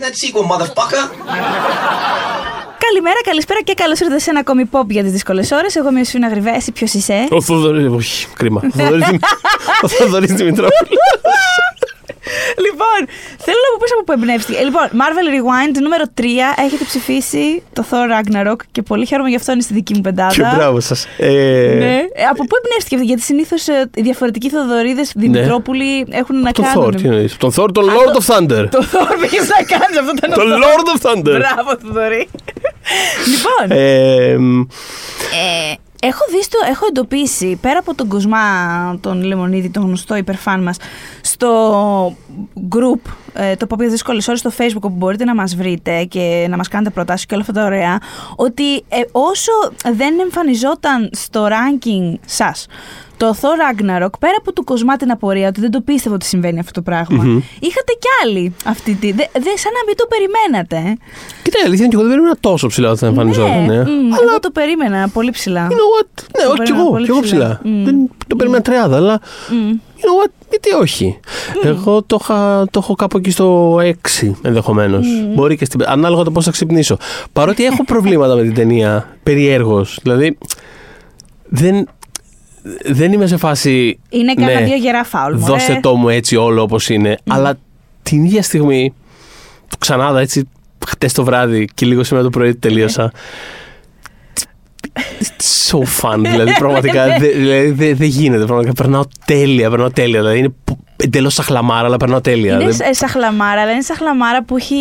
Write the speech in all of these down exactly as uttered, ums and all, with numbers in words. make that sequel, motherfucker. Καλημέρα, καλησπέρα και καλώς ήρθατε σε ένα ακόμη pop για τις δύσκολες ώρες. Εγώ είμαι ο Σιούνα Γρυβέ, εσύ ποιος είσαι? Ο Θοδωρής, όχι, κρίμα. Ο Θοδωρής Δημητρόπουλος. Λοιπόν, θέλω να μου πεις από που εμπνεύστηκε. Λοιπόν, Marvel Rewind νούμερο τρία, έχετε ψηφίσει το Thor Ragnarok και πολύ χαίρομαι γι' αυτό, είναι στη δική μου πεντάδα. Και μπράβο σας. Ε... Ναι. Ε, από πού εμπνεύστηκε, γιατί συνήθως ε, οι διαφορετικοί Θοδωρίδες Δημητρόπουλοι ναι. έχουν να κάνουν. Τον Thor, τι εννοείς? Τον Thor, τον Lord of Thunder. Τον Thor πήγες να κάνεις, αυτό ήταν τον Lord of Thunder. Μπράβο, Θοδωρή. Λοιπόν. Ε, ε, Έχω δει στο, έχω εντοπίσει, πέρα από τον Κοσμά, τον Λεμονίδη, τον γνωστό υπερφάν μας, στο group, το οποίο δύσκολες ώρες στο Facebook, όπου μπορείτε να μας βρείτε και να μας κάνετε προτάσεις και όλα αυτά τα ωραία, ότι ε, όσο δεν εμφανιζόταν στο ranking σας το Thor Ragnarok, πέρα από του Κοσμά την απορία ότι δεν το πίστευα ότι συμβαίνει αυτό το πράγμα, mm-hmm. είχατε κι άλλοι αυτή τη. Δε, δε, σαν να μην το περιμένατε. Κοίτα, η αλήθεια είναι και εγώ δεν περίμενα τόσο ψηλά ότι θα εμφανιζόταν. Ναι, ναι. Mm, αλλά εγώ το περίμενα πολύ ψηλά. You know what? Ναι, όχι κι εγώ, κι εγώ ψηλά. Mm. Δεν το περίμενα τριάδα, αλλά. Mm. You know what? Γιατί όχι. Mm. Εγώ το, χα, το έχω κάπου εκεί στο έξι ενδεχομένως. Mm. Μπορεί και στην. Ανάλογα το πώς θα ξυπνήσω. Παρότι έχω προβλήματα με την ταινία, περιέργως. Δηλαδή. Δεν. Δεν είμαι σε φάση. Είναι κάνα ναι, δύο γερά φάουλ. Δώστε το μου έτσι όλο όπως είναι. Mm. Αλλά την ίδια στιγμή, το ξανάδα έτσι χτες το βράδυ και λίγο σήμερα το πρωί τελείωσα. It's so fun, δηλαδή πραγματικά δεν δε, δε, δε γίνεται. Πραγματικά περνάω τέλεια, περνάω τέλεια. Δηλαδή είναι εντελώς σαχλαμάρα, αλλά περνάω τέλεια. Είναι δε... σαχλαμάρα, αλλά είναι σαχλαμάρα που έχει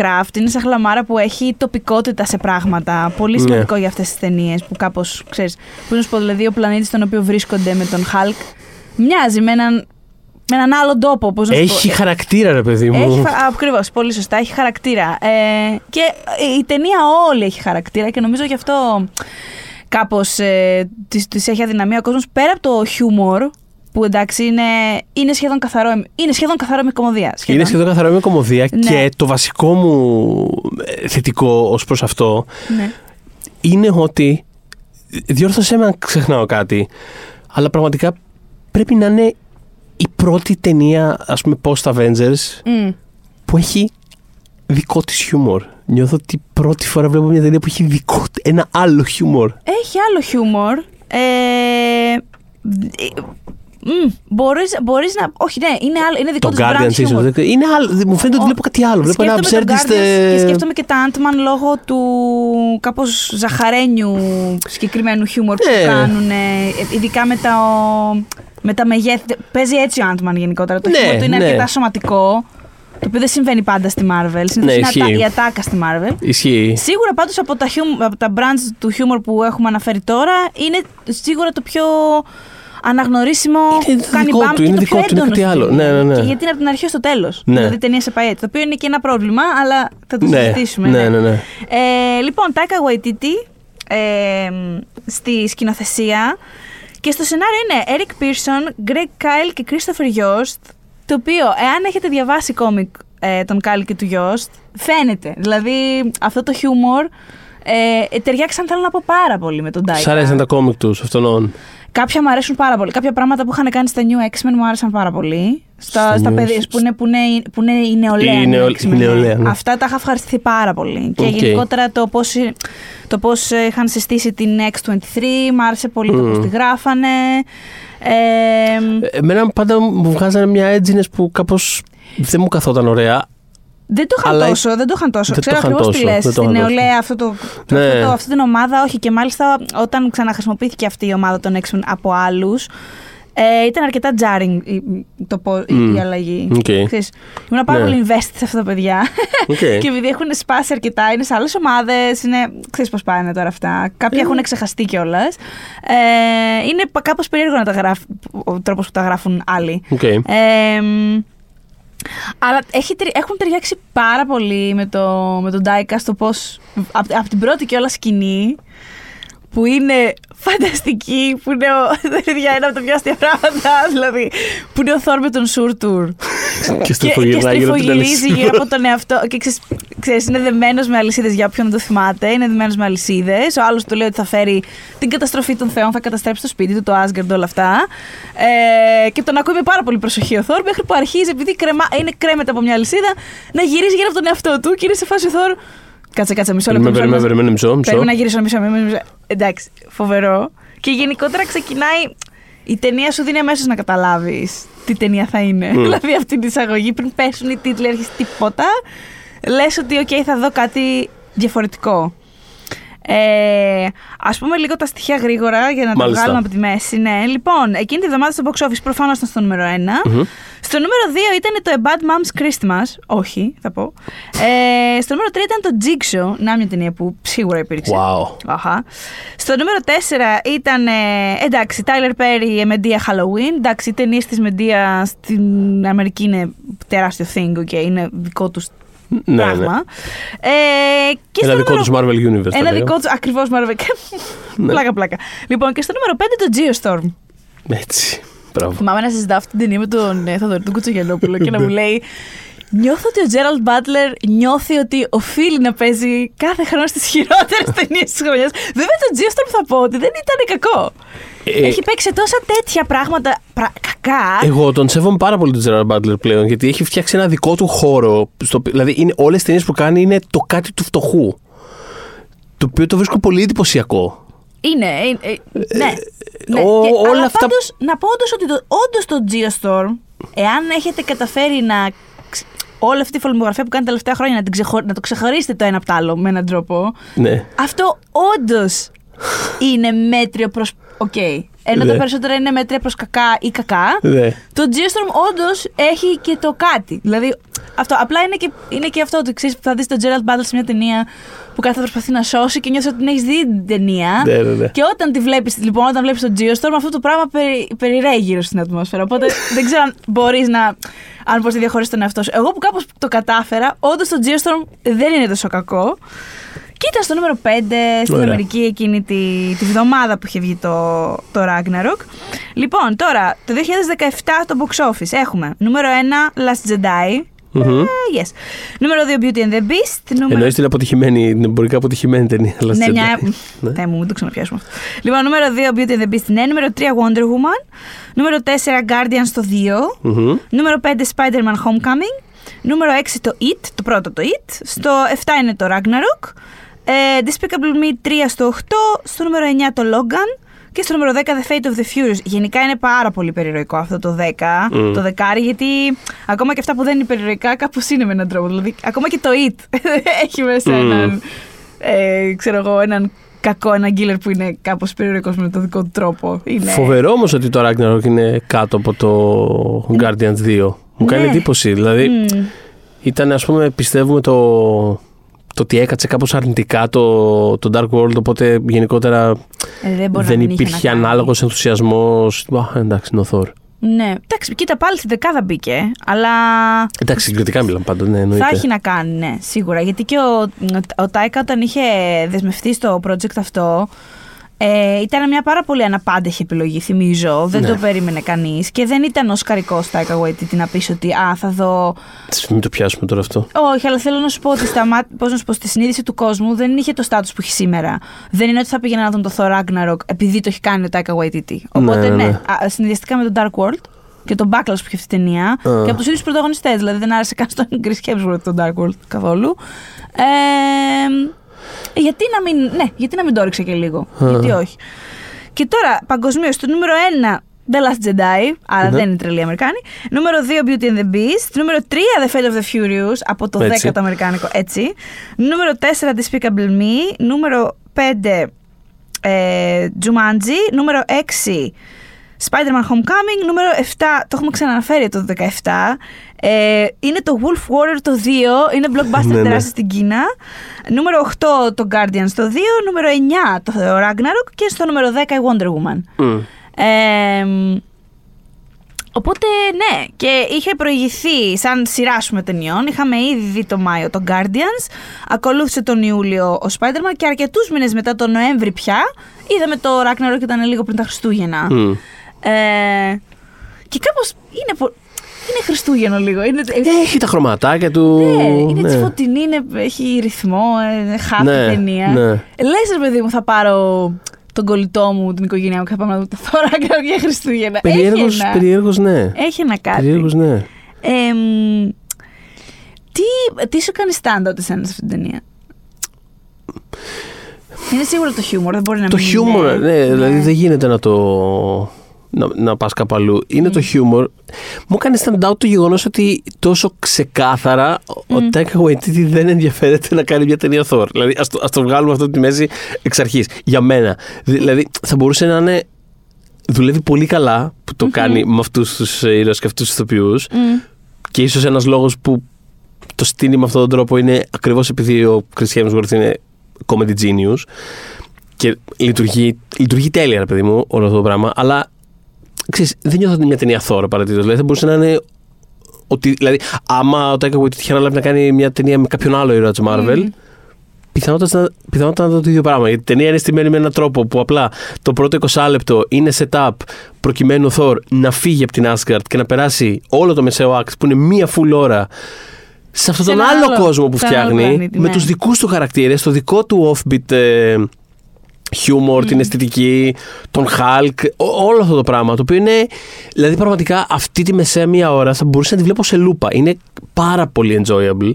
craft, είναι σαχλαμάρα που έχει τοπικότητα σε πράγματα. Πολύ σημαντικό yeah. για αυτές τις ταινίες που κάπως, ξέρεις, που είναι σπο, δηλαδή ο πλανήτης στον οποίο βρίσκονται με τον Hulk μοιάζει με έναν... Με έναν άλλο τόπο, πώς να σου πω. Έχει χαρακτήρα, ρε παιδί μου. Ακριβώς, πολύ σωστά. Έχει χαρακτήρα. Ε, και η ταινία όλη έχει χαρακτήρα και νομίζω γι' αυτό κάπως ε, της, της έχει αδυναμία ο κόσμος. Πέρα από το χιούμορ, που εντάξει είναι, είναι σχεδόν καθαρό. Είναι σχεδόν καθαρό με κωμωδία. Είναι σχεδόν καθαρό με κωμωδία ναι. και το βασικό μου θετικό ως προς αυτό ναι. είναι ότι. Διόρθωσέ με αν ξεχνάω κάτι, αλλά πραγματικά πρέπει να είναι. Η πρώτη ταινία, ας πούμε, post Avengers mm. που έχει δικό της χιούμορ. Νιώθω ότι πρώτη φορά βλέπω μια ταινία που έχει δικό, ένα άλλο χιούμορ. Έχει άλλο χιούμορ. Ε, mm, μπορείς, μπορείς να... Όχι, ναι, είναι, άλλο, είναι δικό το της Guardians χιούμορ. Το Guardians ίσως. Μου φαίνεται ότι βλέπω κάτι άλλο. Βλέπω ένα absurdist... Και σκέφτομαι και τα Ant-Man λόγω του κάπως ζαχαρένιου συγκεκριμένου χιούμορ που yeah. κάνουν. Ειδικά με τα... Με τα μεγέθη. Παίζει έτσι ο Ant-Man γενικότερα. Το ναι, χιούμορ του είναι ναι. αρκετά σωματικό. Το οποίο δεν συμβαίνει πάντα στη Marvel. Συνήθως ναι, είναι η ατάκα στη Marvel. Ισχύει. Σίγουρα πάντως από τα, χιου, από τα brands του χιούμορ που έχουμε αναφέρει τώρα είναι σίγουρα το πιο αναγνωρίσιμο. Είναι που κάνει δικό μπαμ του, είναι και δικό το πιο του, έντονο. Είναι κάτι άλλο. Ναι, ναι, ναι. Και γιατί είναι από την αρχή στο τέλος. Ναι. Δηλαδή η ταινία σε πάει έτσι. Το οποίο είναι και ένα πρόβλημα, αλλά θα το ναι, συζητήσουμε. Ναι, ναι, ναι. Ναι. Ε, λοιπόν, Taika Waititi ε, στη σκηνοθεσία. Και στο σενάριο είναι Eric Pearson, Greg Kyle και Christopher Yost, το οποίο, εάν έχετε διαβάσει κόμικ ε, τον Kyle και του Yost, φαίνεται. Δηλαδή, αυτό το χιούμορ ε, ταιριάξαν, θέλω να πω, πάρα πολύ με τον Taika. Σ' αρέσαν τα κόμικ τους, αυτόν. Κάποια μου αρέσουν πάρα πολύ. Κάποια πράγματα που είχαν κάνει στα New X-Men μου άρεσαν πάρα πολύ. Στα, στα παιδιά που είναι, που είναι, που είναι η νεολαία. Η νεολαία, νεολαία ναι. Αυτά τα είχα ευχαριστηθεί πάρα πολύ. Okay. Και γενικότερα το πώς, το πώς είχαν συστήσει την εξ είκοσι τρία, μου άρεσε πολύ mm. το πώς τη γράφανε. Ε, Εμένα πάντα μου βγάζανε μια έντζινες που κάπως δεν μου καθόταν ωραία. Δεν το είχαν αλλά... τόσο, δεν το είχαν τόσο. Δεν ξέρω ακριβώς τι λες. Στην νεολαία, αυτό το, ναι. αυτό το, αυτή την ομάδα, όχι. Και μάλιστα όταν ξαναχρησιμοποιήθηκε αυτή η ομάδα των έξι από άλλους, ε, ήταν αρκετά jarring το, mm. η αλλαγή. Okay. Ξέρεις, ήμουν πάρα πολύ ναι. invested σε αυτά τα παιδιά. Okay. Και επειδή έχουν σπάσει αρκετά, είναι σε άλλες ομάδες. Ξέρεις πώς πάνε τώρα αυτά. Κάποιοι mm. έχουν ξεχαστεί κιόλας. Ε, είναι κάπως περίεργο να τα γράφ, ο τρόπος που τα γράφουν άλλοι. Okay. Ε, Αλλά έχει, έχουν ταιριάξει πάρα πολύ με, το, με τον Taika στο πώς. Από απ την πρώτη κιόλας σκηνή που είναι φανταστική, που είναι ένα από τα πιο αστεία πράγματα, δηλαδή. Που είναι ο Θόρ με τον Σούρτουρ. Και, και, και στριφογυρίζει γύρω από τον εαυτό. Και ξέρεις, ξέρεις, είναι δεμένος με αλυσίδες, για όποιον δεν το θυμάται, είναι δεμένος με αλυσίδες. Ο άλλος του λέει ότι θα φέρει την καταστροφή των θεών, θα καταστρέψει το σπίτι του, το Asgard, όλα αυτά. Ε, και τον ακούει με πάρα πολύ προσοχή ο Θόρ, μέχρι που αρχίζει, επειδή κρεμα, είναι κρέμεται από μια αλυσίδα, να γυρίζει γύρω από τον εαυτό του και είναι σε φάση ο Θόρ. Κάτσε, κάτσε, μισό λεπτό. Περιμένουμε, μισό. Πρέπει να γυρίσω μισό, μισό. Εντάξει, φοβερό. Και γενικότερα ξεκινάει. Η ταινία σου δίνει αμέσως να καταλάβεις τι ταινία θα είναι. Mm. Δηλαδή αυτή την εισαγωγή, πριν πέσουν οι τίτλοι, έρχεσαι τίποτα. Λες ότι, OK, θα δω κάτι διαφορετικό. Ε, ας πούμε λίγο τα στοιχεία γρήγορα για να Μάλιστα. τα βγάλουμε από τη μέση. Ναι. Λοιπόν, εκείνη τη εβδομάδα στο box office προφανώς ήταν στο νούμερο ένα. Mm-hmm. Στο νούμερο δύο ήταν το A Bad Mom's Christmas. Όχι, θα πω. Ε, στο νούμερο τρία ήταν το Jigsaw. Να μια ταινία που σίγουρα υπήρξε. Wow. Αχα. Στο νούμερο τέσσερα ήταν. Ε, εντάξει, Tyler Perry, Μεντία Halloween. Εντάξει, οι ταινίες της Μεντία στην Αμερική είναι τεράστιο thing, okay, είναι δικό τους. Ναι, ναι. Ε, και ένα δικό του Marvel Universe. Ένα δικό του ακριβώς Marvel. Ναι. Πλάκα, πλάκα. Λοιπόν, και στο νούμερο πέντε το Geostorm. Έτσι. Μπράβο. Θυμάμαι να συζητάω αυτή την ταινία με τον ναι, Θοδωρή τον Κουτσογιανόπουλο και να μου λέει: νιώθω ότι ο Gerald Butler νιώθει ότι οφείλει να παίζει κάθε χρόνο στις χειρότερες ταινίες της χρονιάς. Βέβαια το Geostorm θα πω ότι δεν ήταν κακό. Ε, έχει παίξει τόσα τέτοια πράγματα πρα, κακά. Εγώ τον σέβομαι πάρα πολύ τον Gerald Butler πλέον, γιατί έχει φτιάξει ένα δικό του χώρο. Στο, δηλαδή είναι, όλες τις ταινίες που κάνει είναι το κάτι του φτωχού. Το οποίο το βρίσκω πολύ εντυπωσιακό. Είναι, είναι ναι. Ε, ναι. Ο, και, όλα αλλά αυτά... πάντως, να πω όντως ότι το, όντως το Geostorm, εάν έχετε καταφέρει να... όλη αυτή τη φωλμογραφία που κάνει τα τελευταία χρόνια, να, την ξεχω... να το ξεχωρίσετε το ένα από το άλλο με έναν τρόπο. Ναι. Αυτό όντως είναι μέτριο προς... Οκ. Okay. Ενώ Δε. τα περισσότερα είναι μέτρια προς κακά ή κακά. Δε. Το Geostorm όντως έχει και το κάτι. Δηλαδή, αυτό. Απλά είναι και, είναι και αυτό ότι ξέρεις, θα δεις τον Gerald Butler σε μια ταινία που κάθε θα προσπαθεί να σώσει και νιώθεις ότι την έχεις δει την ταινία. Δε, δε, δε. Και όταν τη βλέπεις, λοιπόν, όταν βλέπεις τον Geostorm, αυτό το πράγμα περι, περιραίει γύρω στην ατμόσφαιρα. Οπότε δεν ξέρω αν μπορείς να. Αν μπορείς να διαχωρίσεις τον εαυτό σου. Εγώ που κάπως το κατάφερα, όντως το Geostorm δεν είναι τόσο κακό. Και ήταν στο νούμερο πέντε στην Ωραία. Αμερική εκείνη τη, τη βδομάδα που είχε βγει το, το Ragnarok. Λοιπόν, τώρα, το δύο χιλιάδες δεκαεπτά το box office έχουμε νούμερο ένα Last Jedi. Mm-hmm. Uh, yes. Νούμερο δύο Beauty and the Beast. Νούμερο... Εννοείς την αποτυχημένη, την εμπορικά αποτυχημένη ταινία Last ναι, Jedi. Μια... ναι, ναι. Μου, μην το ξαναπιάσουμε αυτό. Λοιπόν, νούμερο δύο Beauty and the Beast. Ναι, νούμερο τρία Wonder Woman. Νούμερο τέσσερα Guardians το δύο. Mm-hmm. Νούμερο πέντε Spider-Man Homecoming. Νούμερο έξι το It, το πρώτο το It. Στο εφτά είναι το Ragnarok. Ε, Despicable Me τρία στο οκτώ, στο νούμερο εννιά το Logan και στο νούμερο δέκα The Fate of the Furious. Γενικά είναι πάρα πολύ περιεροϊκό αυτό το δέκα, mm. το δεκάρι, γιατί ακόμα και αυτά που δεν είναι περιεροϊκά κάπως είναι με έναν τρόπο. Δηλαδή, ακόμα και το It έχει μέσα mm. έναν, ε, ξέρω εγώ, έναν κακό, έναν killer που είναι κάπως περιεροϊκός με τον δικό του τρόπο. Είναι... Φοβερό όμως ότι το Ragnarok είναι κάτω από το mm. Guardians δύο. Μου κάνει ναι. εντύπωση. Δηλαδή, mm. ήταν ας πούμε, πιστεύουμε το... το ότι έκατσε κάπως αρνητικά το, το Dark World, οπότε γενικότερα ε, δεν, δεν υπήρχε ανάλογος ενθουσιασμός. Α, εντάξει, είναι ο Thor. Ναι, εντάξει, κοίτα πάλι στη δεκάδα μπήκε, αλλά... Εντάξει, συγκριτικά μιλάμε πάντων, ναι, εννοείται. Θα έχει να κάνει, ναι, σίγουρα, γιατί και ο, ο, ο Τάικα όταν είχε δεσμευτεί στο project αυτό, ε, ήταν μια πάρα πολύ αναπάντεχη επιλογή, θυμίζω, δεν ναι. το περίμενε κανείς και δεν ήταν οσκαρικό Taika Waititi να πεις ότι α, θα δω... Μην το πιάσουμε τώρα αυτό. Όχι, αλλά θέλω να σου πω ότι σταμα... πώς να σου πω, στη συνείδηση του κόσμου δεν είχε το στάτους που έχει σήμερα. Δεν είναι ότι θα πήγαινε να δουν το Thor Ragnarok επειδή το έχει κάνει ο Taika Waititi. Οπότε ναι, ναι. ναι. συνδυαστικά με το Dark World και τον backlash που είχε αυτή η ταινία uh. και από τους ίδιους πρωταγωνιστές, δηλαδή δεν άρεσε καν στον Chris Hemsworth τον Dark World καθόλου. Ε, Γιατί να μην, ναι, γιατί να μην το έριξε και λίγο, uh. γιατί όχι. Και τώρα, παγκοσμίως, το νούμερο ένα, The Last Jedi, άρα uh-huh. δεν είναι τρελή Αμερικάνη. Νούμερο δύο, Beauty and the Beast. Νούμερο τρία, The Fate of the Furious, από το έτσι. δέκα το αμερικάνικο, έτσι. Νούμερο τέσσερα, Despicable Me. Νούμερο πέντε, ε, Jumanji. Νούμερο έξι, Spider-Man Homecoming. Νούμερο εφτά, το έχουμε ξαναναφέρει το δεκαεπτά. Ε, είναι το Wolf Warrior το δύο. Είναι blockbuster ναι, τεράστιο στην Κίνα. Νούμερο οκτώ το Guardians το δύο. Νούμερο εννιά το Ragnarok. Και στο νούμερο δέκα η Wonder Woman. Mm. Ε, οπότε ναι. Και είχε προηγηθεί σαν σειρά σου με ταινιών. Είχαμε ήδη δει το Μάιο το Guardians. Ακολούθησε τον Ιούλιο ο Spider-Man. Και αρκετούς μήνες μετά τον Νοέμβρη πια είδαμε το Ragnarok και ήταν λίγο πριν τα Χριστούγεννα. Mm. Ε, και κάπως είναι... Πο- Είναι Χριστούγεννο λίγο. Είναι... Έχει τα χρωματάκια του. Ναι, είναι ναι. τσιφωτεινή, είναι... έχει ρυθμό, χάπι ναι, ταινία. Ναι. Λες ρε παιδί μου, θα πάρω τον κολλητό μου, την οικογένειά μου και θα πάμε να δούμε το Θωρα Ragnarok για Χριστούγεννα. Περιέργως, ένα... περιέργως ναι. Έχει ένα κάτι. Περιέργως ναι. Ε, τι, τι σου κάνει stand out εσένα σε αυτήν την ταινία? Είναι σίγουρα το χιούμορ, δεν μπορεί να το μην είναι. Το χιούμορ, ναι, ναι, δηλαδή δεν γίνεται να το... να, να πας κάπου αλλού. Είναι mm. το χιούμορ. Μου κάνει stand out το γεγονός ότι τόσο ξεκάθαρα mm. ο Taika Waititi δεν ενδιαφέρεται να κάνει μια ταινία Thor. Δηλαδή ας το, ας το βγάλουμε αυτό τη μέση εξ αρχής. Για μένα. Δηλαδή θα μπορούσε να είναι... Δουλεύει πολύ καλά που το mm-hmm. κάνει με αυτούς τους ήρωες και αυτούς τους ηθοποιούς mm. και ίσως ένας λόγος που το στείνει με αυτόν τον τρόπο είναι ακριβώς επειδή ο Chris Hemsworth είναι comedy genius και λειτουργεί, λειτουργεί τέλεια, ρε παιδί μου, όλο αυτό το πράγμα, αλλά ξέρεις, δεν νιώθω ότι είναι μια ταινία Thor παρατήτως, δηλαδή θα μπορούσε να είναι ότι, δηλαδή άμα ο Taika Waititi είχε αναλάβει να κάνει μια ταινία με κάποιον άλλο ήρωα της Marvel mm. πιθανότατα, πιθανότατα να δω το ίδιο πράγμα. Γιατί η ταινία είναι στημένη με έναν τρόπο που απλά το πρώτο είκοσι λεπτό είναι setup προκειμένου ο Thor να φύγει από την Asgard και να περάσει όλο το μεσαίο act που είναι μία full ώρα σε αυτόν τον άλλο, άλλο κόσμο που φτιάχνει πλανήτη, με ναι. τους δικούς του χαρακτήρες, το δικό του offbeat ε, humor, mm. την αισθητική, τον Hulk, ό, όλο αυτό το πράγμα το οποίο είναι, δηλαδή πραγματικά αυτή τη μεσαία μία ώρα θα μπορούσα να τη βλέπω σε λούπα. Είναι πάρα πολύ enjoyable. Mm.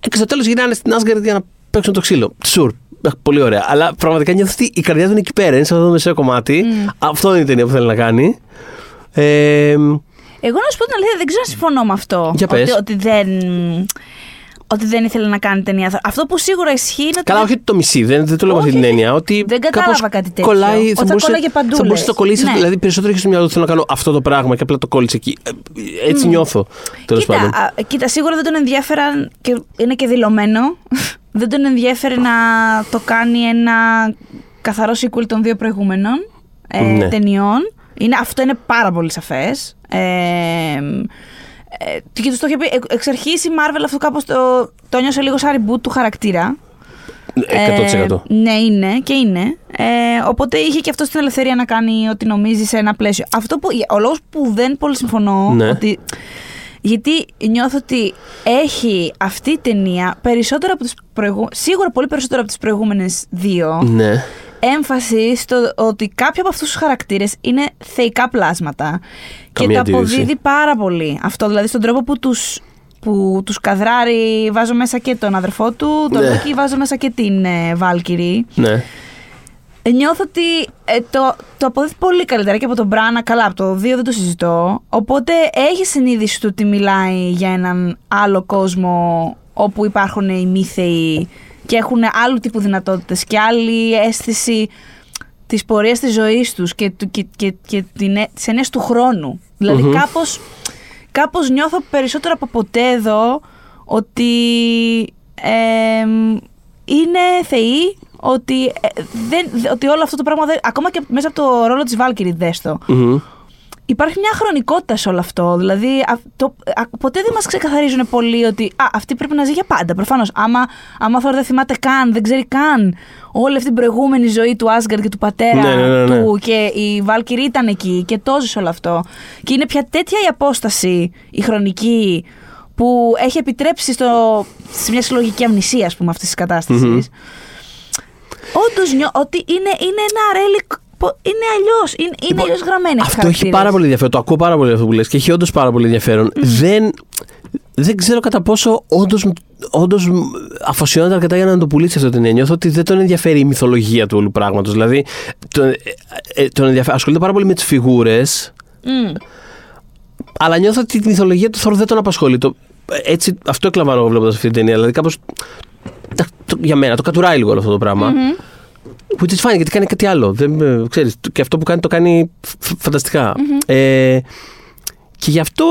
Ε, και στο τέλος γυρνάνε στην Asgard για να παίξουν το ξύλο. Sure, πολύ ωραία. Αλλά πραγματικά νιώθω ότι η καρδιά του είναι εκεί πέρα. Είναι σε αυτό το μεσαίο κομμάτι. Mm. Αυτό είναι η ταινία που θέλει να κάνει. Ε, Εγώ να σου πω την αλήθεια, δεν ξέρω να συμφωνώ με αυτό. Για πες. Ότι, ότι, δεν, ότι δεν ήθελε να κάνει ταινία. Αυτό που σίγουρα ισχύει είναι ότι. Καλά, δεν... όχι το μισή, δεν, δεν το λέω με αυτή την έννοια. Ότι δεν κατάλαβα κάτι τέτοιο. Κολλάει, θα μπορούσε να το κολλήσει. Ναι. Δηλαδή περισσότερο έχει στο μυαλό του θέλω να κάνω αυτό το πράγμα και απλά το κόλλησε εκεί. Έτσι mm. νιώθω. Τέλος πάντων. Κοίτα, σίγουρα δεν τον ενδιαφέραν και είναι και δηλωμένο. Δεν τον ενδιαφέρει να το κάνει ένα καθαρό sequel των δύο προηγούμενων ε, ναι. ταινιών. Είναι, αυτό είναι πάρα πολύ σαφές. Ε, ε, και τους το είχε πει, εξ αρχής η Marvel αυτό κάπως το, το νιώσε λίγο σαν reboot του χαρακτήρα. εκατό τοις εκατό. Ε, ναι, είναι και είναι. Ε, οπότε είχε και αυτός την ελευθερία να κάνει ό,τι νομίζει σε ένα πλαίσιο. Αυτό που, ο λόγος που δεν πολύ συμφωνώ... Ναι. Ότι, γιατί νιώθω ότι έχει αυτή η ταινία περισσότερο από τις προηγου... σίγουρα πολύ περισσότερο από τις προηγούμενες δύο ναι. έμφαση στο ότι κάποιοι από αυτούς τους χαρακτήρες είναι θεϊκά πλάσματα. Καμία και το αποδίδει πάρα πολύ αυτό, δηλαδή στον τρόπο που τους, που τους καδράρει. Βάζω μέσα και τον αδερφό του, τον Loki, ναι. βάζω μέσα και την ε, Valkyrie. Ναι. Νιώθω ότι ε, το, το αποδίδει πολύ καλύτερα και από τον Μπράνα, καλά, από το δύο δεν το συζητώ. Οπότε έχει συνείδηση του ότι μιλάει για έναν άλλο κόσμο όπου υπάρχουν οι μύθεοι και έχουν άλλου τύπου δυνατότητες και άλλη αίσθηση της πορείας της ζωής τους και, και, και, και της ενέργειας του χρόνου. Δηλαδή mm-hmm. κάπως, κάπως νιώθω περισσότερο από ποτέ εδώ ότι ε, είναι θεοί. Ότι, ε, δεν, ότι όλο αυτό το πράγμα, δεν, ακόμα και μέσα από το ρόλο της Valkyrie, δες το. Mm-hmm. Υπάρχει μια χρονικότητα σε όλο αυτό. Δηλαδή, α, το, α, ποτέ δεν μας ξεκαθαρίζουν πολύ ότι α, αυτή πρέπει να ζει για πάντα. Προφανώς, άμα, άμα Thor δεν θυμάται καν, δεν ξέρει καν όλη αυτή την προηγούμενη ζωή του Asgard και του πατέρα ναι, ναι, ναι, ναι. του και η Valkyrie ήταν εκεί και το ζει όλο αυτό. Και είναι πια τέτοια η απόσταση, η χρονική, που έχει επιτρέψει στο, σε μια συλλογική αμνησία, ας πούμε, αυτής της κατάστασης. Mm-hmm. Όντως νιώ, ότι είναι, είναι ένα ρέλικ, είναι αλλιώς, είναι, είναι λοιπόν, αλλιώς γραμμένη. Αυτό έχει πάρα πολύ ενδιαφέρον, το ακούω πάρα πολύ αυτό που λες και έχει όντως πάρα πολύ ενδιαφέρον. Mm. Δεν, δεν ξέρω κατά πόσο όντως, όντως αφοσιώνεται αρκετά για να το πουλήσει αυτό την έννοια. Νιώθω ότι δεν τον ενδιαφέρει η μυθολογία του όλου πράγματος, δηλαδή τον, τον ενδιαφέρει, ασχολείται πάρα πολύ με τις φιγούρες, mm. αλλά νιώθω ότι η μυθολογία του Thor δεν τον απασχολεί. Το, έτσι, αυτό εκλαμβάνω βλέποντας αυτή την ταινία, δηλαδή κάπως... Για μένα το κατουράει λίγο όλο αυτό το πράγμα. Which is fine, γιατί κάνει κάτι άλλο. Δεν, ξέρεις, και αυτό που κάνει το κάνει φανταστικά. Mm-hmm. Ε, και γι' αυτό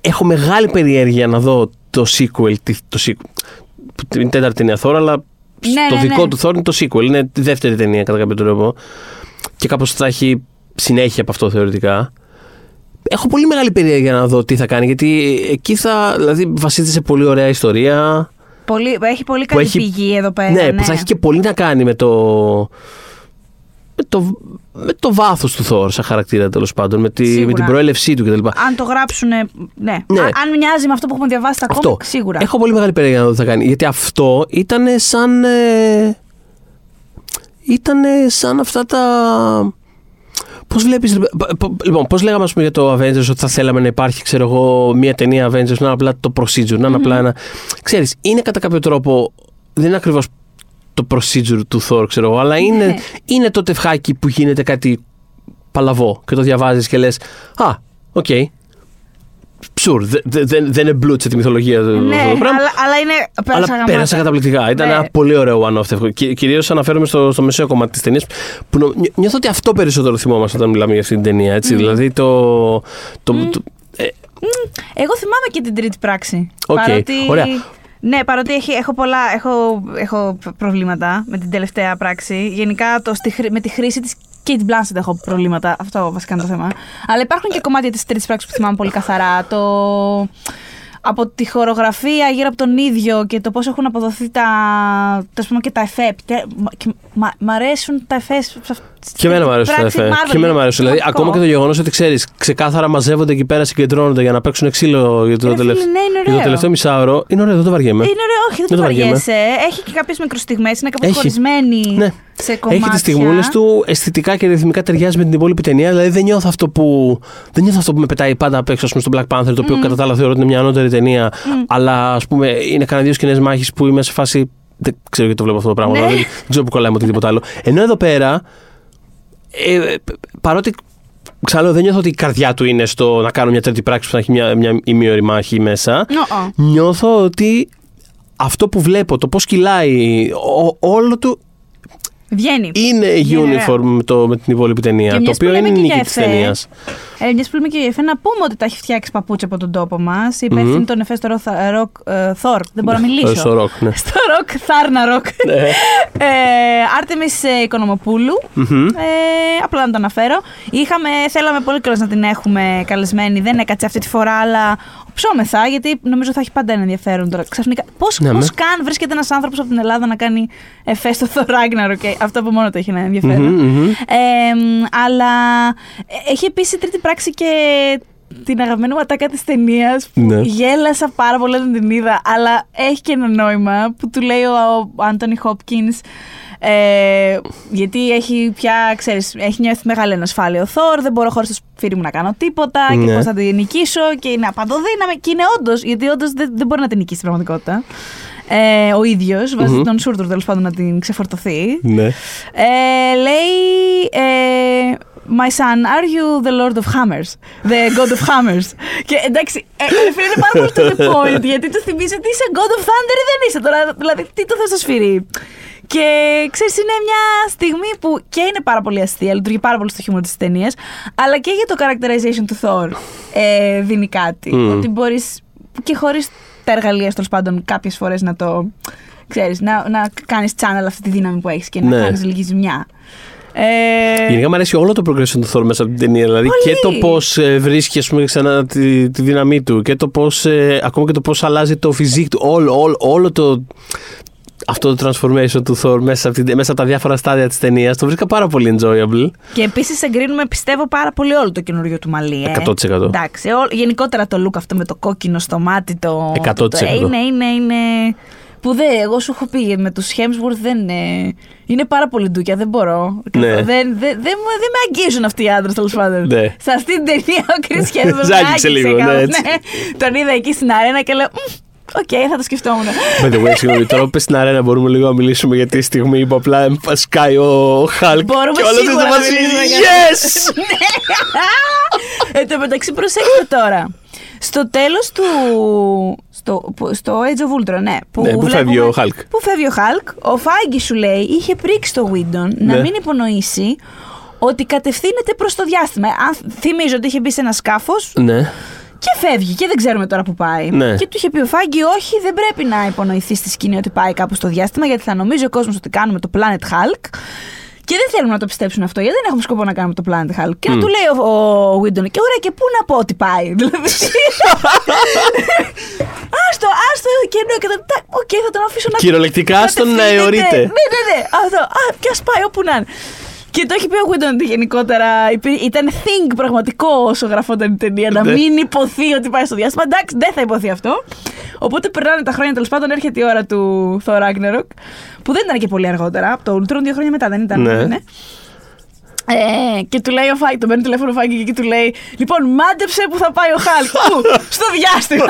έχω μεγάλη περιέργεια να δω το sequel. Το sequel την τέταρτη ταινία Thor, αλλά ναι, το ναι, δικό ναι. του Thor είναι το sequel. Είναι τη δεύτερη ταινία κατά κάποιο τρόπο. Και κάπως θα έχει συνέχεια από αυτό θεωρητικά. Έχω πολύ μεγάλη περιέργεια να δω τι θα κάνει, γιατί εκεί θα. Δηλαδή βασίζεται σε πολύ ωραία ιστορία. Πολύ, έχει πολύ καλή πηγή εδώ πέρα. Ναι, ναι, που θα έχει και πολύ να κάνει με το, με το, με το βάθος του Θόρ σαν χαρακτήρα, τέλος πάντων, με, τη, με την προέλευσή του κτλ. Αν το γράψουν, ναι. ναι. Α, αν μοιάζει με αυτό που έχουμε διαβάσει τα κόμμα, σίγουρα. Έχω πολύ μεγάλη περίεργα να δω τι θα κάνει. Γιατί αυτό ήταν σαν. Ε, ήταν σαν αυτά τα. Πώς βλέπεις. Λοιπόν, πώς λέγαμε, ας πούμε, για το Avengers ότι θα θέλαμε να υπάρχει, ξέρω εγώ, μία ταινία Avengers, να είναι απλά το procedure, να είναι απλά ένα. Ξέρεις, είναι κατά κάποιο τρόπο. Δεν είναι ακριβώς το procedure του Thor, ξέρω εγώ, αλλά είναι, ναι. είναι το τευχάκι που γίνεται κάτι παλαβό και το διαβάζεις και λες, α, οκ. Okay. Ψουρ, δεν δε, δε εμπλούτσε τη μυθολογία του. Ναι, αλλά, αλλά είναι. Πέρασα, αλλά πέρασα καταπληκτικά. Ήταν ναι. ένα πολύ ωραίο one-off. Κυ, Κυρίως αναφέρομαι στο, στο μεσαίο κομμάτι της ταινίας. Που νιώθω ότι αυτό περισσότερο θυμόμαστε όταν μιλάμε για αυτή την ταινία. Έτσι, mm. Δηλαδή το. το, mm. το ε... Εγώ θυμάμαι και την τρίτη πράξη. Okay. Παρότι... Ωραία. Ναι, παρότι έχει, έχω, πολλά, έχω, έχω προβλήματα με την τελευταία πράξη. Γενικά το, στη, με τη χρήση της Cate Blanchett έχω προβλήματα. Αυτό βασικά είναι το θέμα. Αλλά υπάρχουν και κομμάτια της τρίτης πράξης που θυμάμαι πολύ καθαρά. Το, από τη χορογραφία γύρω από τον ίδιο και το πώς έχουν αποδοθεί τα, το πούμε, και τα εφέ. Μ' αρέσουν τα εφέ. Και εμένα μου αρέσουν τα εφέ. Και εμένα μου αρέσουν. Δηλαδή, ακόμα και το γεγονός ότι ξέρεις, ξεκάθαρα μαζεύονται εκεί πέρα, συγκεντρώνονται για να παίξουν ξύλο για το τελευταίο μισάωρο. Είναι ωραίο, δεν το βαριέμαι. Είναι ωραίο, όχι, δεν το βαριέσαι. Έχει και κάποιες μικροστιγμές, είναι κάπως χωρισμένη σε κομμάτια. Έχει τις στιγμούλες του, αισθητικά και ρυθμικά ταιριάζει με την υπόλοιπη ταινία. Δηλαδή, δεν νιώθω αυτό που, δεν νιώθω αυτό που με πετάει πάντα απ' έξω, ας πούμε, στον Black Panther, το οποίο κατά τα άλλα θεωρώ ότι είναι μια ανώτερη ταινία. Αλλά, ας πούμε, είναι κανένα δύο σκηνές μάχης που είμαι σε φάση. Δεν ξέρω γιατί το βλέπω αυτό το πράγμα, δεν ξέρω που κολλάει με οτιδήποτε άλλο. Ενώ εδώ πέρα. Ε, παρότι ξαναλέω, δεν νιώθω ότι η καρδιά του είναι στο να κάνω μια τρίτη πράξη που θα έχει μια, μια ημίωρη μάχη μέσα. No. Νιώθω ότι αυτό που βλέπω, το πώς κυλάει, ο, όλο του. Βγαίνει. Είναι uniform με, το, με την υπόλοιπη ταινία. Το οποίο είναι η νίκη της ταινίας. Ε, μιας που λέμε και για εφέ, να πούμε ότι τα έχει φτιάξει παπούτσια από τον τόπο μας. Η υπεύθυνη των εφέ στο ροκ Θόρ. Δεν μπορώ να μιλήσω. Στο ροκ, ναι. Στο ροκ Θάρναροκ. Άρτεμις Οικονομοπούλου. Απλά να το αναφέρω. Θέλαμε πολύ καιρό να την έχουμε καλεσμένη. Δεν έκατσε αυτή τη φορά, αλλά ψώμεθα, γιατί νομίζω θα έχει πάντα ένα ενδιαφέρον τώρα. Ξαφνικά. Πώς καν βρίσκεται ένας άνθρωπος από την Ελλάδα να κάνει εφέ στο Thor Ragnarok. Αυτό που μόνο το έχει ένα ενδιαφέρον. Mm-hmm, mm-hmm. Ε, αλλά έχει επίσης τρίτη πράξη και την αγαπημένη ατάκα της ταινίας που ναι. γέλασα πάρα πολύ όταν την είδα, αλλά έχει και ένα νόημα που του λέει ο Anthony Hopkins. Ε, γιατί έχει πια, ξέρεις, έχει νιώθει μεγάλη ανασφάλεια ο Θόρ. Δεν μπορώ χωρίς το σφύρι μου να κάνω τίποτα. Ναι. Και πώς θα την νικήσω. Και είναι απαντοδύναμη. Και είναι όντως, γιατί όντως δεν, δεν μπορεί να την νικήσει στην πραγματικότητα. Ε, ο ίδιος, βάζει mm-hmm. τον Σούρτουρ τέλος πάντων να την ξεφορτωθεί. Ναι. Ε, λέει. Ε, My son, are you the Lord of Hammers? The God of Hammers. Και εντάξει, ε, φίλε, είναι πάρα πολύ to the point, γιατί του θυμίζει ότι είσαι God of Thunder ή δεν είσαι τώρα. Δηλαδή, τι το θες στο σφυρί. Και ξέρεις, είναι μια στιγμή που και είναι πάρα πολύ αστεία, λειτουργεί πάρα πολύ στο χιούμορ της ταινίας, αλλά και για το characterization του Thor ε, δίνει κάτι. Mm. Ότι μπορείς και χωρίς τα εργαλεία, τέλος πάντων, κάποιες φορές να το ξέρεις, να, να κάνεις channel αυτή τη δύναμη που έχεις και να ναι. κάνεις λίγη ζημιά. Ε... Γενικά μου αρέσει όλο το progression του Thor μέσα από την ταινία. Δηλαδή πολύ. Και το πώς ε, βρίσκει, ας πούμε, ξανά τη, τη δύναμή του, και το πώς, ε, ακόμα και το πώς αλλάζει το φυσικό του. Όλο, όλο, όλο το, αυτό το transformation του Thor μέσα από, την, μέσα από τα διάφορα στάδια της ταινίας το βρίσκα πάρα πολύ enjoyable. Και επίσης εγκρίνουμε, πιστεύω, πάρα πολύ όλο το καινούριο του μαλλί. Ε. εκατό τοις εκατό. Εντάξει, ό, γενικότερα το look αυτό με το κόκκινο στο μάτι. Το, εκατό τοις εκατό. Το, το, ε, είναι, είναι, είναι. Που δε, εγώ σου έχω πει με τους Hemsworth δεν είναι. Είναι πάρα πολύ ντούκια, δεν μπορώ. Ναι. Δεν, δεν, δεν, δεν με αγγίζουν αυτοί οι άντρες, τέλος πάντων. Ναι. Σε αυτήν την ταινία ο Chris Hemsworth με άγγιξε λίγο. Ναι, έτσι. Ναι. Τον είδα εκεί στην αρένα και λέω. Οκ, okay, θα το σκεφτόμουν. By the way, συγγνώμη, τώρα που πες στην αρένα μπορούμε λίγο να μιλήσουμε για τη στιγμή που απλά σκάει ο Hulk. Μπορούμε σίγουρα να μιλήσουμε για yes! Εν τω μεταξύ, προσέξτε τώρα. Στο τέλος του. Στο, στο Age of Ultron, ναι. Που, ναι, που φεύγει ο Hulk. Που φεύγει ο Hulk. Ο Φάγκη σου λέει, είχε πρίξει το Whedon ναι. να μην υπονοήσει ότι κατευθύνεται προς το διάστημα. Αν θυμίζω ότι είχε μπει σε ένα σκάφος. Ναι. Και φεύγει και δεν ξέρουμε τώρα που πάει. Ναι. Και του είχε πει ο Φάγκη, όχι, δεν πρέπει να υπονοηθεί στη σκηνή ότι πάει κάπου στο διάστημα, γιατί θα νομίζει ο κόσμος ότι κάνουμε το Planet Hulk. Και δεν θέλουμε να το πιστέψουν αυτό, γιατί δεν έχουμε σκοπό να κάνουμε το Planet Hulk. Και mm. να του λέει ο Whedon, και ωραία, και πού να πω ότι πάει. Δηλαδή. Άστο, άστο, καινούργιο και τα. Οκ, θα τον αφήσω να. Κυριολεκτικά, άστον να αιωρείται. Ναι, ναι, ναι. Αυτό. Α, και α πάει όπου να είναι. Και το έχει πει ο Γουίντον γενικότερα. Ήταν think πραγματικό όσο γραφόταν η ταινία. Να μην υποθεί ότι πάει στο διάστημα. Εντάξει, δεν θα υποθεί αυτό. Οπότε περνάνε τα χρόνια, τέλος πάντων έρχεται η ώρα του Thor Ragnarok. Που δεν ήταν και πολύ αργότερα. Από το Ultron δύο χρόνια μετά δεν ήταν. Ναι. Ναι. Ε, και του λέει ο Φάγκη, τον παίρνει τηλέφωνο ο Φάγκη και εκεί του λέει: Λοιπόν, μάντεψε που θα πάει ο Χάλκ. Πού? Στο διάστημα.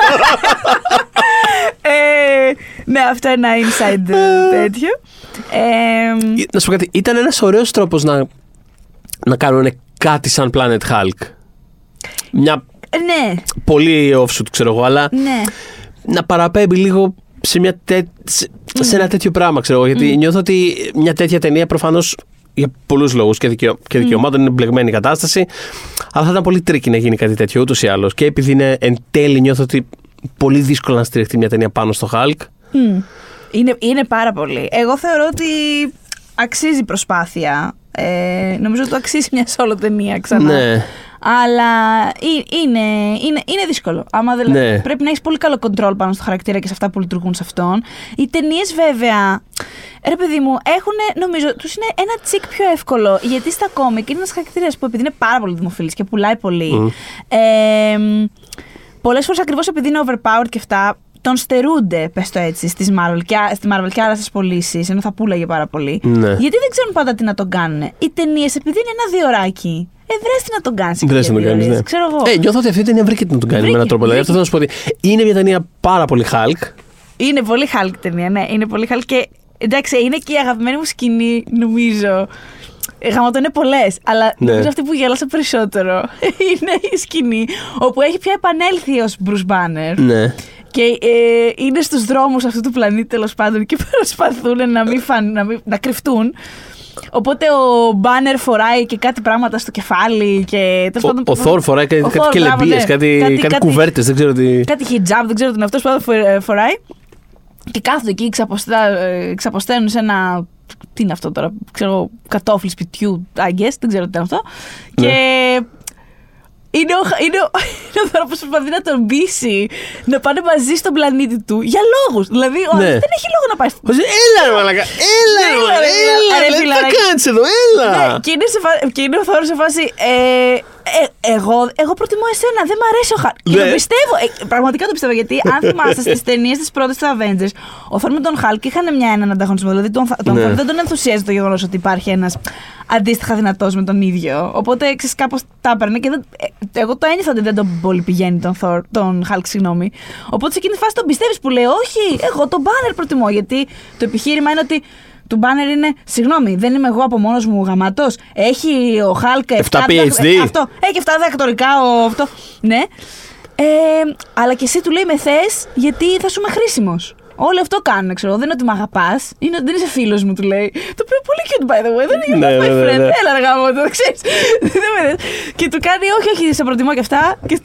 ε, ναι, αυτό είναι ένα inside τέτοιο. Ε, να σου πω κάτι. Ήταν ένας ωραίος τρόπος να, να κάνουν κάτι σαν Planet Hulk. Μια. Ναι. Πολύ offshoot, ξέρω εγώ, αλλά. Ναι. Να παραπέμπει λίγο σε, μια τέ, σε, mm. σε ένα τέτοιο πράγμα, ξέρω εγώ. Γιατί mm. νιώθω ότι μια τέτοια ταινία προφανώς. Για πολλούς λόγους και, δικαιω... και δικαιωμάτων mm. είναι μπλεγμένη η κατάσταση. Αλλά θα ήταν πολύ τρίκι να γίνει κάτι τέτοιο ούτως ή άλλως. Και επειδή είναι εν τέλει, νιώθω ότι πολύ δύσκολο να στηριχτεί μια ταινία πάνω στο Hulk. Mm. Είναι, είναι πάρα πολύ. Εγώ θεωρώ ότι αξίζει προσπάθεια. Ε, νομίζω ότι το αξίζει μια solo ταινία ξανά. Ναι. Αλλά είναι, είναι, είναι δύσκολο. Άμα δηλαδή, ναι. Πρέπει να έχεις πολύ καλό control πάνω στο χαρακτήρα και σε αυτά που λειτουργούν σε αυτόν. Οι ταινίες βέβαια, ρε παιδί μου, έχουν, νομίζω, τους είναι ένα τσικ πιο εύκολο. Γιατί στα κόμικ είναι ένας χαρακτήρας που επειδή είναι πάρα πολύ δημοφιλής και πουλάει πολύ, mm. ε, πολλές φορές ακριβώς επειδή είναι overpowered και αυτά, τον στερούνται, πες το έτσι, στις Marvel και, στη Marvel και άρα στις πωλήσεις, ενώ θα πουλάγε πάρα πολύ. Ναι. Γιατί δεν ξέρουν πάντα τι να τον κάνουν. Οι ταινίες, επειδή είναι ένα διωράκι, ε, βρες τι να τον κάνεις. Βρες τι να τον κάνεις, ναι. Ξέρω εγώ. Ε, νιώθω ότι αυτή η ταινία βρήκε τι να τον κάνει βρήκε, με έναν τρόπο. Δηλαδή, αυτό θα σου πω ότι είναι μια ταινία πάρα πολύ Hulk. Είναι πολύ Hulk ταινία, ναι. Είναι πολύ Hulk και εντάξει, είναι και η αγαπημένη μου σκηνή, νομίζω. Γαμάτο είναι πολλές, αλλά ναι. Αυτή που γέλασα περισσότερο είναι η σκηνή όπου έχει πια επανέλθει ως Bruce Banner. Ναι. Και ε, είναι στους δρόμους αυτού του πλανήτη τέλος πάντων και προσπαθούν να, μην φαν, να, μην, να κρυφτούν. Οπότε ο Banner φοράει και κάτι πράγματα στο κεφάλι. Και, ο, πάντων, ο Thor φοράει κάτι, κάτι κελεμπίες, κάτι, κάτι, κάτι κουβέρτες, δεν ξέρω τι. Κάτι hijab, δεν ξέρω τι είναι αυτός που φοράει. Και κάθονται εκεί, εξαποσταίνουν σε ένα. Τι είναι αυτό τώρα, ξέρω, κατόφλι σπιτιού, I guess, δεν ξέρω τι είναι αυτό. Ναι. Και είναι ο, είναι ο, είναι ο Θόρος που προσπαθεί να τον πείσει να πάνε μαζί στον πλανήτη του για λόγους. Δηλαδή, ο ναι. δεν έχει λόγο να πάει στον πλανήτη. Έλα, ρε μαλάκα, έλα, έλα, έλα, έλα, τι θα κάνεις εδώ, έλα. Ναι, και, είναι σε φα... και είναι ο Θόρος σε φάση. Ε... Ε, εγώ, εγώ προτιμώ εσένα, δεν μ' αρέσει ο Χαλκ. Ναι. Και το πιστεύω, ε, πραγματικά το πιστεύω. Γιατί αν θυμάστε στις ταινίες της πρώτης του Avengers, ο Θόρ με τον Χαλκ είχαν μια έναν ανταγωνισμό. Δηλαδή τον, τον ναι. Θόρ δεν τον ενθουσιάζει το γεγονός ότι υπάρχει ένας αντίστοιχα δυνατός με τον ίδιο. Οπότε ξέρεις, κάπως τα έπαιρνε. Και δεν, ε, εγώ το ένιωθα ότι δεν τον πολύ πηγαίνει τον, Θόρ, τον Χαλκ. Συγγνώμη. Οπότε σε εκείνη τη φάση τον πιστεύεις που λέει, όχι, εγώ τον Banner προτιμώ. Γιατί το επιχείρημα είναι ότι. Του Banner είναι, συγγνώμη, δεν είμαι εγώ από μόνος μου γαμάτος. Έχει ο Hulk επτά PhD. Αυτό. Έχει επτά διδακτορικά ο αυτό. Ναι. Ε, αλλά και εσύ του λέει με θες γιατί θα σου είμαι χρήσιμος. Όλοι αυτό κάνουν, ξέρω. Δεν είναι ότι με αγαπάς, είναι ότι δεν είσαι φίλος μου, του λέει. Το οποίο πολύ cute, by the way. Δεν είναι my friend. Έλα, ρε γάμο, το ξέρεις. Και του κάνει, όχι, όχι, σε προτιμώ και αυτά. Και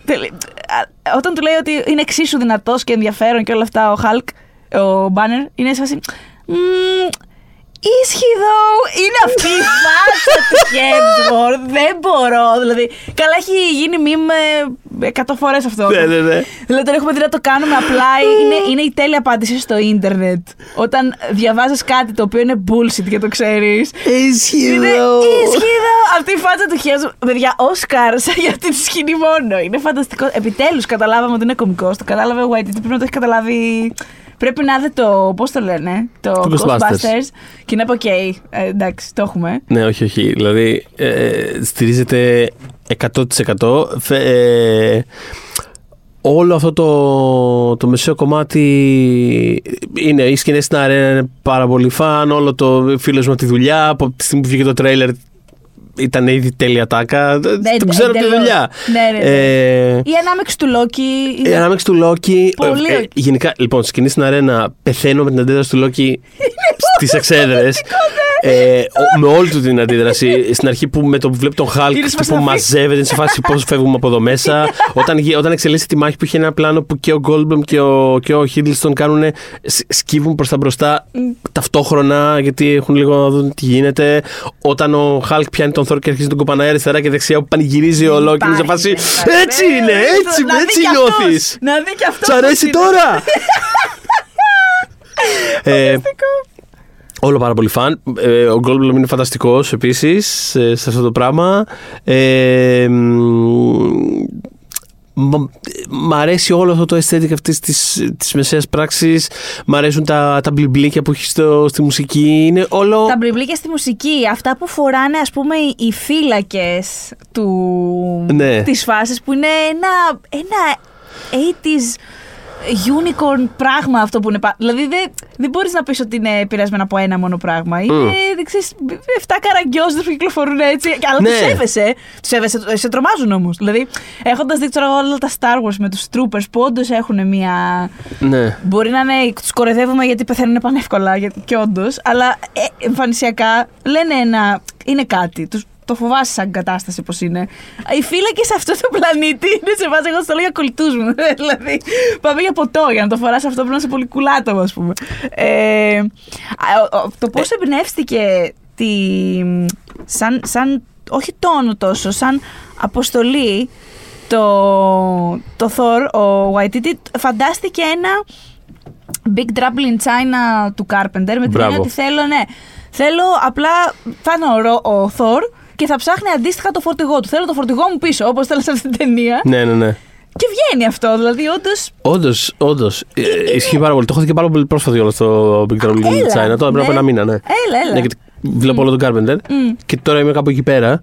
όταν του λέει ότι είναι εξίσου δυνατός και ενδιαφέρον και όλα αυτά ο Hulk, ο Banner, είναι σαν. Ίσχυ though, είναι αυτή η φάτσα του Hemsworth, δεν μπορώ, δηλαδή, καλά έχει γίνει μιμ εκατό φορές αυτό. Ναι, ναι, ναι. Δηλαδή τον έχουμε δει να το κάνουμε απλά, είναι, είναι η τέλεια απάντηση στο ίντερνετ. Όταν διαβάζεις κάτι το οποίο είναι bullshit και το ξέρεις. Ίσχυ though. Ίσχυ though, αυτή η φάτσα του Hemsworth, παιδιά, Oscar σαν για αυτή τη σκηνή μόνο, είναι φανταστικό. Επιτέλους καταλάβαμε ότι είναι κωμικός, το κατάλαβε ο Waititi, πρέπει να το έχει καταλάβει. Πρέπει να δει το. Πώς το λένε, το Ghostbusters. Και να πω, OK, ε, εντάξει, το έχουμε. Ναι, όχι, όχι. Δηλαδή, ε, στηρίζεται εκατό τοις εκατό. Φε, ε, όλο αυτό το, το μεσαίο κομμάτι είναι. Οι σκηνές στην αρένα είναι πάρα πολύ φαν. Όλο το φίλος με τη δουλειά. Από τη στιγμή που βγήκε το τρέιλερ, ήταν ήδη τέλεια τάκα. Ναι, τον ξέρω από τη δουλειά. Ναι, ναι, ναι. Ε, η ανάμεξη του Loki. Η ανάμεξη του Loki. Πολύ... Ε, γενικά, λοιπόν, στη σκηνή στην αρένα πεθαίνω με την αντίδραση του Loki στις εξέδρες. ε, με όλη του την αντίδραση. Στην αρχή που με το που βλέπει τον Hulk που μαζεύεται, σε φάση πώς φεύγουμε από εδώ μέσα. όταν, όταν εξελίσσεται τη μάχη που είχε ένα πλάνο που και ο Goldblum και ο, και ο Hiddleston κάνουν, σκύβουν προς τα μπροστά ταυτόχρονα γιατί έχουν λίγο να δουν τι γίνεται. Όταν ο Hulk πιάνει τον Thor και αρχίζει τον κοπανάει αριστερά και δεξιά που πανηγυρίζει ο Loki σε φάση. Έτσι είναι, έτσι, έτσι νιώθεις. Να δει και αυτό. Σ' αρέσει τώρα. Όλο πάρα πολύ φαν. Ο Goldblum είναι φανταστικός επίσης σε αυτό το πράγμα. Ε, μ' αρέσει όλο αυτό το aesthetic αυτής της, της μεσαίας πράξης. Μ' αρέσουν τα, τα μπλιμπλίκια που έχει στο, στη μουσική. Είναι όλο... Τα μπλιμπλίκια στη μουσική. Αυτά που φοράνε, ας πούμε, οι φύλακες του... ναι. της φάσης, που είναι ένα, ένα ογδόντα unicorn πράγμα αυτό που είναι. Δηλαδή δεν, δεν μπορείς να πεις ότι είναι επηρεασμένο από ένα μόνο πράγμα. Είναι, mm. δεν ξέρεις, εφτά καραγκιόζες που κυκλοφορούν έτσι. Αλλά ναι. τους σέβεσαι. Τους σέβεσαι, σε τρομάζουν όμως. Δηλαδή, έχοντας δει τώρα όλα τα Star Wars με τους troopers που όντως έχουν μία. Ναι. Μπορεί να είναι. Τους κοροϊδεύουμε γιατί πεθαίνουν πανεύκολα, γιατί, και όντως. Αλλά ε, εμφανισιακά λένε ένα. Είναι κάτι. Τους, το φοβάσαι σαν κατάσταση πως είναι. Οι φύλακες σε αυτό το πλανήτη είναι σε βάση, εγώ στο λέω για κολλητούς μου. Δηλαδή, πάμε για ποτό για να το φοράς αυτό, πρέπει να είσαι πολύ κουλάτο, ας πούμε. Ε, το πώς εμπνεύστηκε τη, σαν, σαν, όχι τόνο τόσο, σαν αποστολή το, το Thor, ο Waititi, φαντάστηκε ένα Big Trouble in China του Carpenter, με την έννοια ότι θέλω, ναι, θέλω απλά, θα είναι ο Thor, και θα ψάχνει αντίστοιχα το φορτηγό του. Θέλω το φορτηγό μου πίσω, όπως θέλω σε αυτήν την ταινία. Ναι, ναι, ναι. Και βγαίνει αυτό, δηλαδή, όντως. Όντως, όντως. Ε, ε, ισχύει πάρα πολύ. Το έχω δει και πάρα πολύ πρόσφατα όλο στο Big Trouble in China. Τώρα πριν από ένα μήνα, ναι. Έλα, έλα. Ναι, και βλέπω mm. όλο τον Carpenter mm. και τώρα είμαι κάπου εκεί πέρα.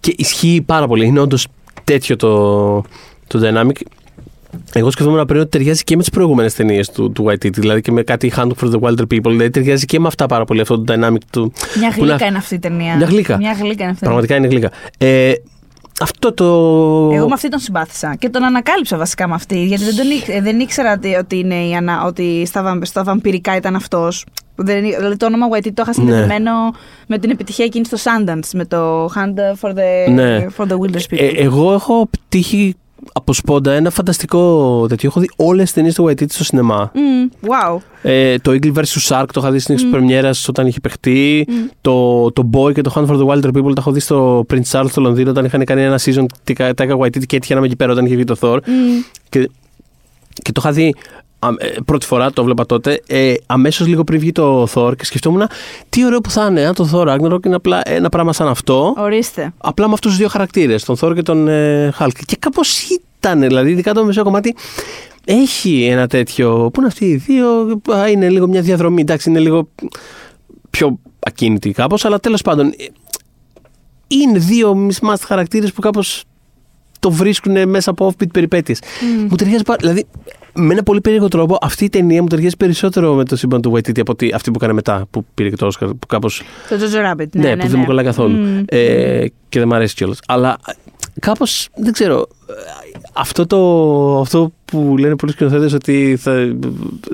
Και ισχύει πάρα πολύ. Είναι όντως τέτοιο το, το dynamic. Εγώ σκεφτόμουν πριν ότι ταιριάζει και με τις προηγούμενες ταινίες του, του Waititi, δηλαδή και με κάτι Handbook for the Wilder People, δηλαδή ταιριάζει και με αυτά πάρα πολύ, αυτό το dynamic του... Μια γλύκα να... είναι αυτή η ταινία. Μια γλύκα. Μια γλύκα είναι αυτή. Πραγματικά είναι γλύκα. Ε, αυτό το... Εγώ με αυτή τον συμπάθησα και τον ανακάλυψα βασικά με αυτή, γιατί δεν, τον, δεν ήξερα ότι, είναι η ανα... ότι στα, βα... στα βαμπυρικά ήταν αυτός. Δεν... Δηλαδή το όνομα Waititi το είχα συνδεδεμένο ναι. με την επιτυχία εκείνη στο Sundance, με το Hand for the, ναι. for the Wilder People. Ε, ε, εγώ έχω πτύχει... Από σπόντα, ένα φανταστικό τέτοιο. Έχω δει όλες τις ταινίες του Waititi στο σινεμά. Mm, wow. ε, το Eagle versus. Shark το είχα δει στην mm. πρεμιέρα όταν είχε παιχτεί. Mm. Το, το Boy και το Hunt for the Wilder People τα έχω δει στο Prince Charles στο Λονδίνο όταν είχαν κάνει ένα season Taika Waititi και έτυχε να είμαι εκεί πέρα όταν είχε βγει το Thor. Mm. Και, και το είχα δει πρώτη φορά, το βλέπα τότε, ε, αμέσως λίγο πριν βγει το Thor και σκεφτόμουν τι ωραίο που θα είναι αν το Thor Ragnarok είναι απλά ένα πράγμα σαν αυτό. Ορίστε. Απλά με αυτούς τους δύο χαρακτήρες, τον Thor και τον ε, Hulk. Και κάπως ήταν, δηλαδή, ειδικά το μεσαίο κομμάτι έχει ένα τέτοιο. Πού είναι αυτοί οι δύο, α, είναι λίγο μια διαδρομή. Εντάξει, είναι λίγο πιο ακίνητη κάπως, αλλά τέλος πάντων είναι δύο mismatched χαρακτήρες που κάπως το βρίσκουν μέσα από offbeat περιπέτειες. Mm. Μου ταιριάζει πάρα. Δηλαδή, με ένα πολύ περίεργο τρόπο, αυτή η ταινία μου ταιριάζει περισσότερο με το σύμπαν του Waititi από ότι, αυτή που έκανε μετά, που πήρε και το Όσκαρ. Το Jojo Rabbit. Ναι, ναι, που ναι, δεν ναι. μου κολλάει καθόλου. Mm. Ε, και δεν μου αρέσει κιόλας. Αλλά κάπως, δεν ξέρω. Αυτό, το, αυτό που λένε πολλοί σκηνοθέτες ότι θα,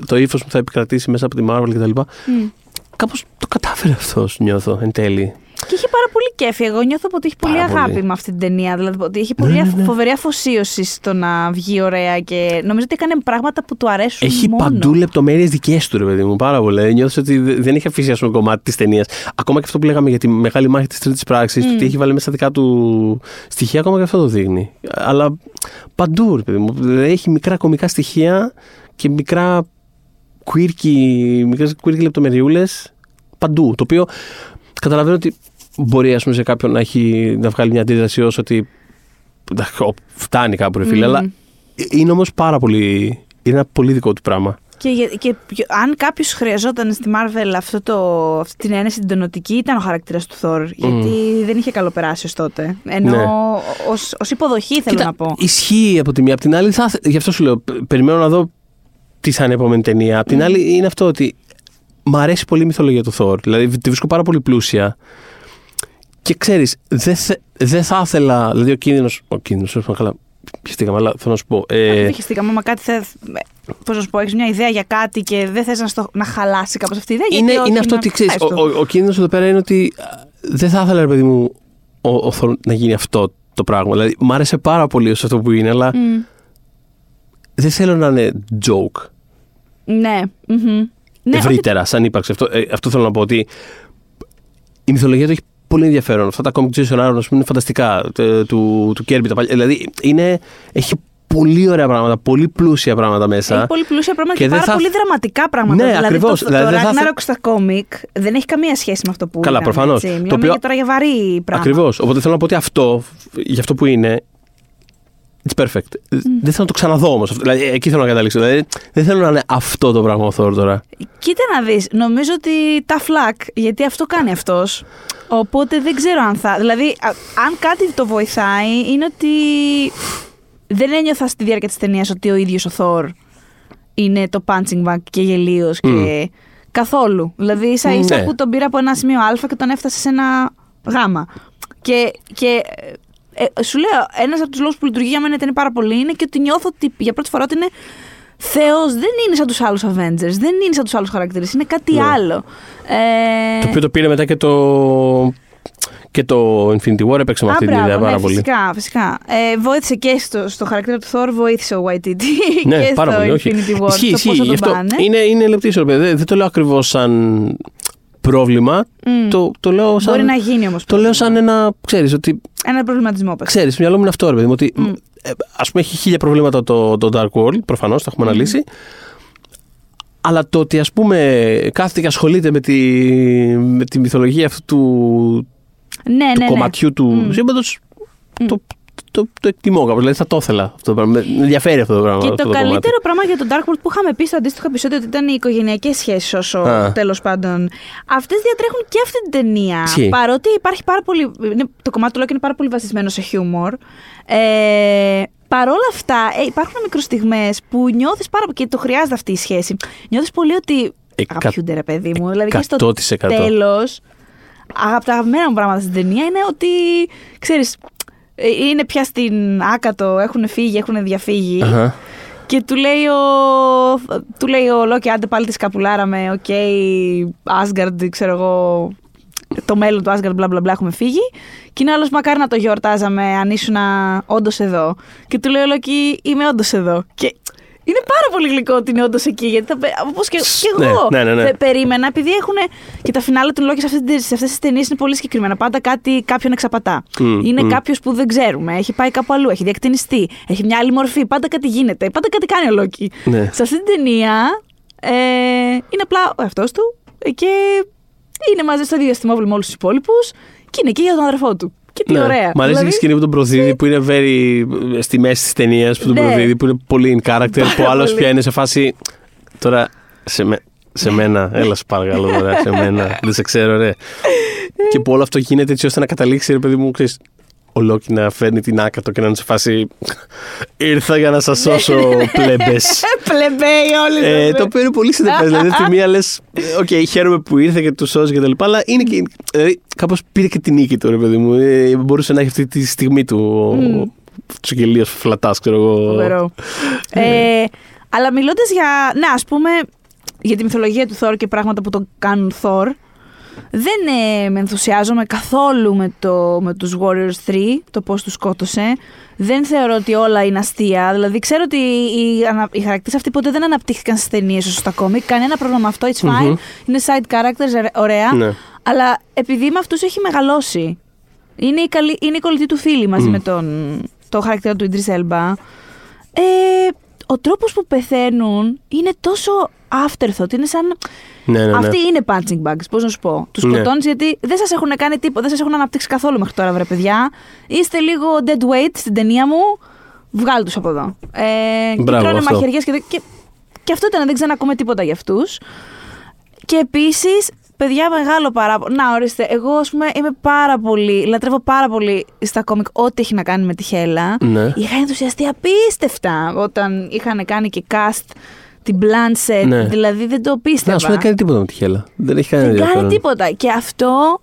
το ύφος που θα επικρατήσει μέσα από τη Marvel κτλ. Mm. Κάπως το κατάφερε αυτός, νιώθω, εν τέλει. Και είχε πάρα πολύ κέφι. Εγώ νιώθω ότι είχε πάρα πολύ αγάπη πολύ. Με αυτή την ταινία. Δηλαδή ότι είχε πολύ ναι, ναι, ναι. φοβερή αφοσίωση στο να βγει ωραία και νομίζω ότι έκανε πράγματα που του αρέσουν. Έχει μόνο. Παντού λεπτομέρειες δικές του, ρε παιδί μου. Πάρα πολύ. Νιώθω ότι δεν έχει αφήσει ένα κομμάτι της ταινίας. Ακόμα και αυτό που λέγαμε για τη μεγάλη μάχη της τρίτης πράξης, mm. ότι έχει βάλει μέσα δικά του στοιχεία, ακόμα και αυτό το δείχνει. Αλλά παντού, ρε παιδί μου. Έχει μικρά κωμικά στοιχεία και μικρά quirky λεπτομεριούλες παντού. Το οποίο. Καταλαβαίνω ότι μπορεί ας πούμε, σε κάποιον να, έχει, να βγάλει μια αντίδραση ως ότι φτάνει κάπου, ρε φίλε, mm. αλλά είναι όμως πάρα πολύ, είναι ένα πολύ δικό του πράγμα. Και, και αν κάποιος χρειαζόταν στη Marvel αυτό το, αυτή την ένεση την τονωτική, ήταν ο χαρακτήρας του Thor, γιατί mm. δεν είχε καλοπεράσει ως τότε. Ενώ ναι. ως, ως υποδοχή θέλω κοίτα, να πω. Ισχύει από τη μία, από την άλλη, θα, γι' αυτό σου λέω, περιμένω να δω τι θα είναι η επόμενη ταινία. Από την mm. άλλη είναι αυτό ότι... Μ' αρέσει πολύ η μυθολογία του Thor. Δηλαδή τη βρίσκω πάρα πολύ πλούσια. Και ξέρεις, δεν δε θα ήθελα. Δηλαδή ο κίνδυνος. Ο κίνδυνος, όχι καλά. Χεστήκαμε, αλλά θέλω να σου πω. Ε... Δεν χεστήκαμε, μα κάτι θε. Πώς να σου πω, έχεις μια ιδέα για κάτι και δεν θες να, στο, να χαλάσει κάπως αυτή η ιδέα. Είναι, είναι αυτό ότι ξέρεις. Ο, ο, ο κίνδυνος εδώ πέρα είναι ότι δεν θα ήθελα, ρε παιδί μου, ο, ο Thor να γίνει αυτό το πράγμα. Δηλαδή μ' άρεσε πάρα πολύ ως αυτό που είναι, αλλά. Mm. Δεν θέλω να είναι joke. Ναι. Mm-hmm. Ναι, ευρύτερα, όχι... σαν ύπαρξη. Αυτό, ε, αυτό θέλω να πω ότι η μυθολογία του έχει πολύ ενδιαφέρον. Αυτά τα comic Jason Aaron, ας πούμε, είναι φανταστικά. Του, του Kirby, τα παλιά. Δηλαδή, είναι, έχει πολύ ωραία πράγματα, πολύ πλούσια πράγματα μέσα. Έχει πολύ πλούσια πράγματα και, και πάρα θα... πολύ δραματικά πράγματα. Ναι, δηλαδή, ακριβώς. Το, δηλαδή, το Ragnarok θα... στα κόμικ δεν έχει καμία σχέση με αυτό που Καλά, ήταν, προφανώς. Έτσι. Μιλάμε ποιο... για τώρα για βαρύ πράγμα. Ακριβώς. Οπότε θέλω να πω ότι αυτό, για αυτό που είναι, it's perfect. Mm. Δεν θέλω να το ξαναδώ όμως. Δηλαδή, εκεί θέλω να καταλήξω. Δηλαδή, δεν θέλω να είναι αυτό το πράγμα ο Thor τώρα. Κοίτα να δεις. Νομίζω ότι τα φλακ, γιατί αυτό κάνει αυτός. Οπότε δεν ξέρω αν θα. Δηλαδή, αν κάτι το βοηθάει, είναι ότι δεν ένιωθα στη διάρκεια της ταινίας ότι ο ίδιος ο Thor είναι το punching bag και γελίος mm. και καθόλου. Δηλαδή, ίσα ίσα mm. που τον πήρα από ένα σημείο Α και τον έφτασε σε ένα Γ. Και. και Ε, σου λέω, ένας από τους λόγους που λειτουργεί για μένα ήταν πάρα πολύ είναι και ότι νιώθω ότι για πρώτη φορά ότι είναι θεός, δεν είναι σαν τους άλλους Avengers, δεν είναι σαν τους άλλους χαρακτήρες, είναι κάτι ναι. άλλο. Ε... Το οποίο το πήρε μετά και το, και το Infinity War, έπαιξε με αυτή την ιδέα πάρα ναι, πολύ. Φυσικά, φυσικά. Ε, βοήθησε και στο, στο χαρακτήρα του Thor, βοήθησε ο Waititi ναι, και πάρα στο πολύ, Infinity War, ισχύ, στο ισχύ, πόσο τον πάνε. Είναι, είναι λεπτή ισορροπία, δεν, δεν το λέω ακριβώς σαν... πρόβλημα, mm. το, το λέω σαν... Μπορεί να γίνει όμως. Το πρόβλημα. Λέω σαν ένα, ξέρεις, ότι... Ένα προβληματισμό. Πες. Ξέρεις, στο μυαλό μου είναι αυτό, ρε παιδί μου, ότι mm. ε, ας πούμε έχει χίλια προβλήματα το, το Dark World, προφανώς, τα έχουμε mm. αναλύσει, αλλά το ότι ας πούμε κάθεται και ασχολείται με τη, με τη μυθολογία αυτού του, ναι, του ναι, ναι, κομματιού ναι. του mm. σύμπαντος, mm. το... Το, το εκτιμώ κάπως, δηλαδή θα το ήθελα αυτό το πράγμα. Με ενδιαφέρει αυτό το πράγμα. Και το, το καλύτερο κομμάτι. Πράγμα για τον Dark World που είχαμε πει στο αντίστοιχο επεισόδιο ότι ήταν οι οικογενειακές σχέσεις, όσο ah. τέλος πάντων. Αυτές διατρέχουν και αυτή την ταινία. Ψι. Παρότι υπάρχει πάρα πολύ. Το κομμάτι του Loki είναι πάρα πολύ βασισμένο σε χιούμορ. Ε, Παρ' όλα αυτά, ε, υπάρχουν μικροστιγμές που νιώθεις πάρα πολύ. Και το χρειάζεται αυτή η σχέση. Νιώθεις πολύ ότι. Αγαπιούνται, ρε παιδί μου. Δηλαδή και στο τέλος. Από τα αγαπημένα μου πράγματα στην ταινία είναι ότι ξέρεις. Είναι πια στην άκατο, έχουν φύγει, έχουν διαφύγει. Uh-huh. Και του λέει ο, του λέει ο Λόκη, άντε πάλι τη σκαπουλάραμε. Οκ, Asgard, ξέρω εγώ, το μέλλον του Asgard, μπλα μπλα μπλα, έχουμε φύγει. Και είναι άλλος, μακάρι να το γιορτάζαμε, αν ήσουν όντως εδώ. Και του λέει ο Λόκη, είμαι όντως εδώ. Και είναι πάρα πολύ γλυκό ότι είναι όντως εκεί, γιατί θα, όπως και, και εγώ ναι, ναι, ναι, ναι. περίμενα, επειδή έχουν και τα φινάλια του Loki σε αυτές τις ταινίες είναι πολύ συγκεκριμένα. Πάντα κάτι, κάποιον εξαπατά. Mm, είναι mm. κάποιος που δεν ξέρουμε, έχει πάει κάπου αλλού, έχει διακτηνιστεί, έχει μια άλλη μορφή, πάντα κάτι γίνεται, πάντα κάτι κάνει ο Loki. Ναι. Σε αυτή την ταινία ε, είναι απλά ο εαυτός του και είναι μαζί στο ίδιο αισθημόβλημα με όλους τους υπόλοιπους και είναι εκεί για τον αδερφό του. Ναι. Ωραία. Μ' αρέσει δηλαδή... η σκηνή που τον προδίδει, που είναι very στη μέση της ταινίας, που τον ναι. προδίδει, που είναι πολύ in character, που ο άλλος πια είναι σε φάση. Τώρα σε, με... σε μένα, έλα σου παρακαλώ, ωραία, σε μένα, δεν σε ξέρω, ρε. Και που όλο αυτό γίνεται έτσι ώστε να καταλήξει, ρε παιδί μου, ξέρεις, ο Λόκι να φέρνει την άκατο και να είναι σε φάση. Ήρθα για να σας σώσω, πλέμπες. Πλεμπέοι όλοι. Το οποίο είναι πολύ συνδεπές. Δηλαδή, τη μία λες, οκ, χαίρομαι που ήρθε και του σώζει και τα λοιπά, αλλά είναι και. Κάπως πήρε και την νίκη τώρα, παιδί μου. Μπορούσε να έχει αυτή τη στιγμή του. Του γελίου φλατάς, ξέρω εγώ. Φοβερό. Αλλά μιλώντας για. Ναι, ας πούμε, για τη μυθολογία του Thor και πράγματα που τον κάνουν Thor. Δεν ε, με ενθουσιάζομαι καθόλου με, το, με τους Warriors τρία, το πώς τους σκότωσε. Δεν θεωρώ ότι όλα είναι αστεία. Δηλαδή ξέρω ότι οι, οι χαρακτήρες αυτοί ποτέ δεν αναπτύχθηκαν στις ταινίες όσο στα κόμικ. Κανένα πρόβλημα με αυτό, it's fine. Mm-hmm. Είναι side characters, ωραία. Ναι. Αλλά επειδή με αυτούς έχει μεγαλώσει. Είναι η, καλή, είναι η κολλητή του φίλη μαζί mm. με τον το χαρακτήρα του Ιντρίς Έλμπα. Ε, ο τρόπος που πεθαίνουν είναι τόσο afterthought, είναι σαν... Ναι, ναι, ναι. Αυτοί είναι punching bags, πώς να σου πω. Τους σκοτώνεις ναι. γιατί δεν σας έχουν κάνει τίποτα, δεν σας έχουν αναπτύξει καθόλου μέχρι τώρα, βρε παιδιά. Είστε λίγο dead weight στην ταινία μου, βγάλω τους από εδώ. Ε, και τρώνε μαχαιριές και, και, και αυτό ήταν, δεν ξανακούμε τίποτα για αυτούς. Και επίσης, παιδιά, μεγάλο παράπονο. Να, ορίστε, εγώ ας πούμε είμαι πάρα πολύ, λατρεύω πάρα πολύ στα κόμικ ό,τι έχει να κάνει με τη Χέλα. Ναι. Είχα ενθουσιαστεί απίστευτα όταν είχαν κάνει και cast την Blanchett, ναι. δηλαδή δεν το πίστευα. Ναι, ας πούμε δεν κάνει τίποτα με τη Χέλα. Δεν έχει κάνει, δεν κάνει τίποτα. Και αυτό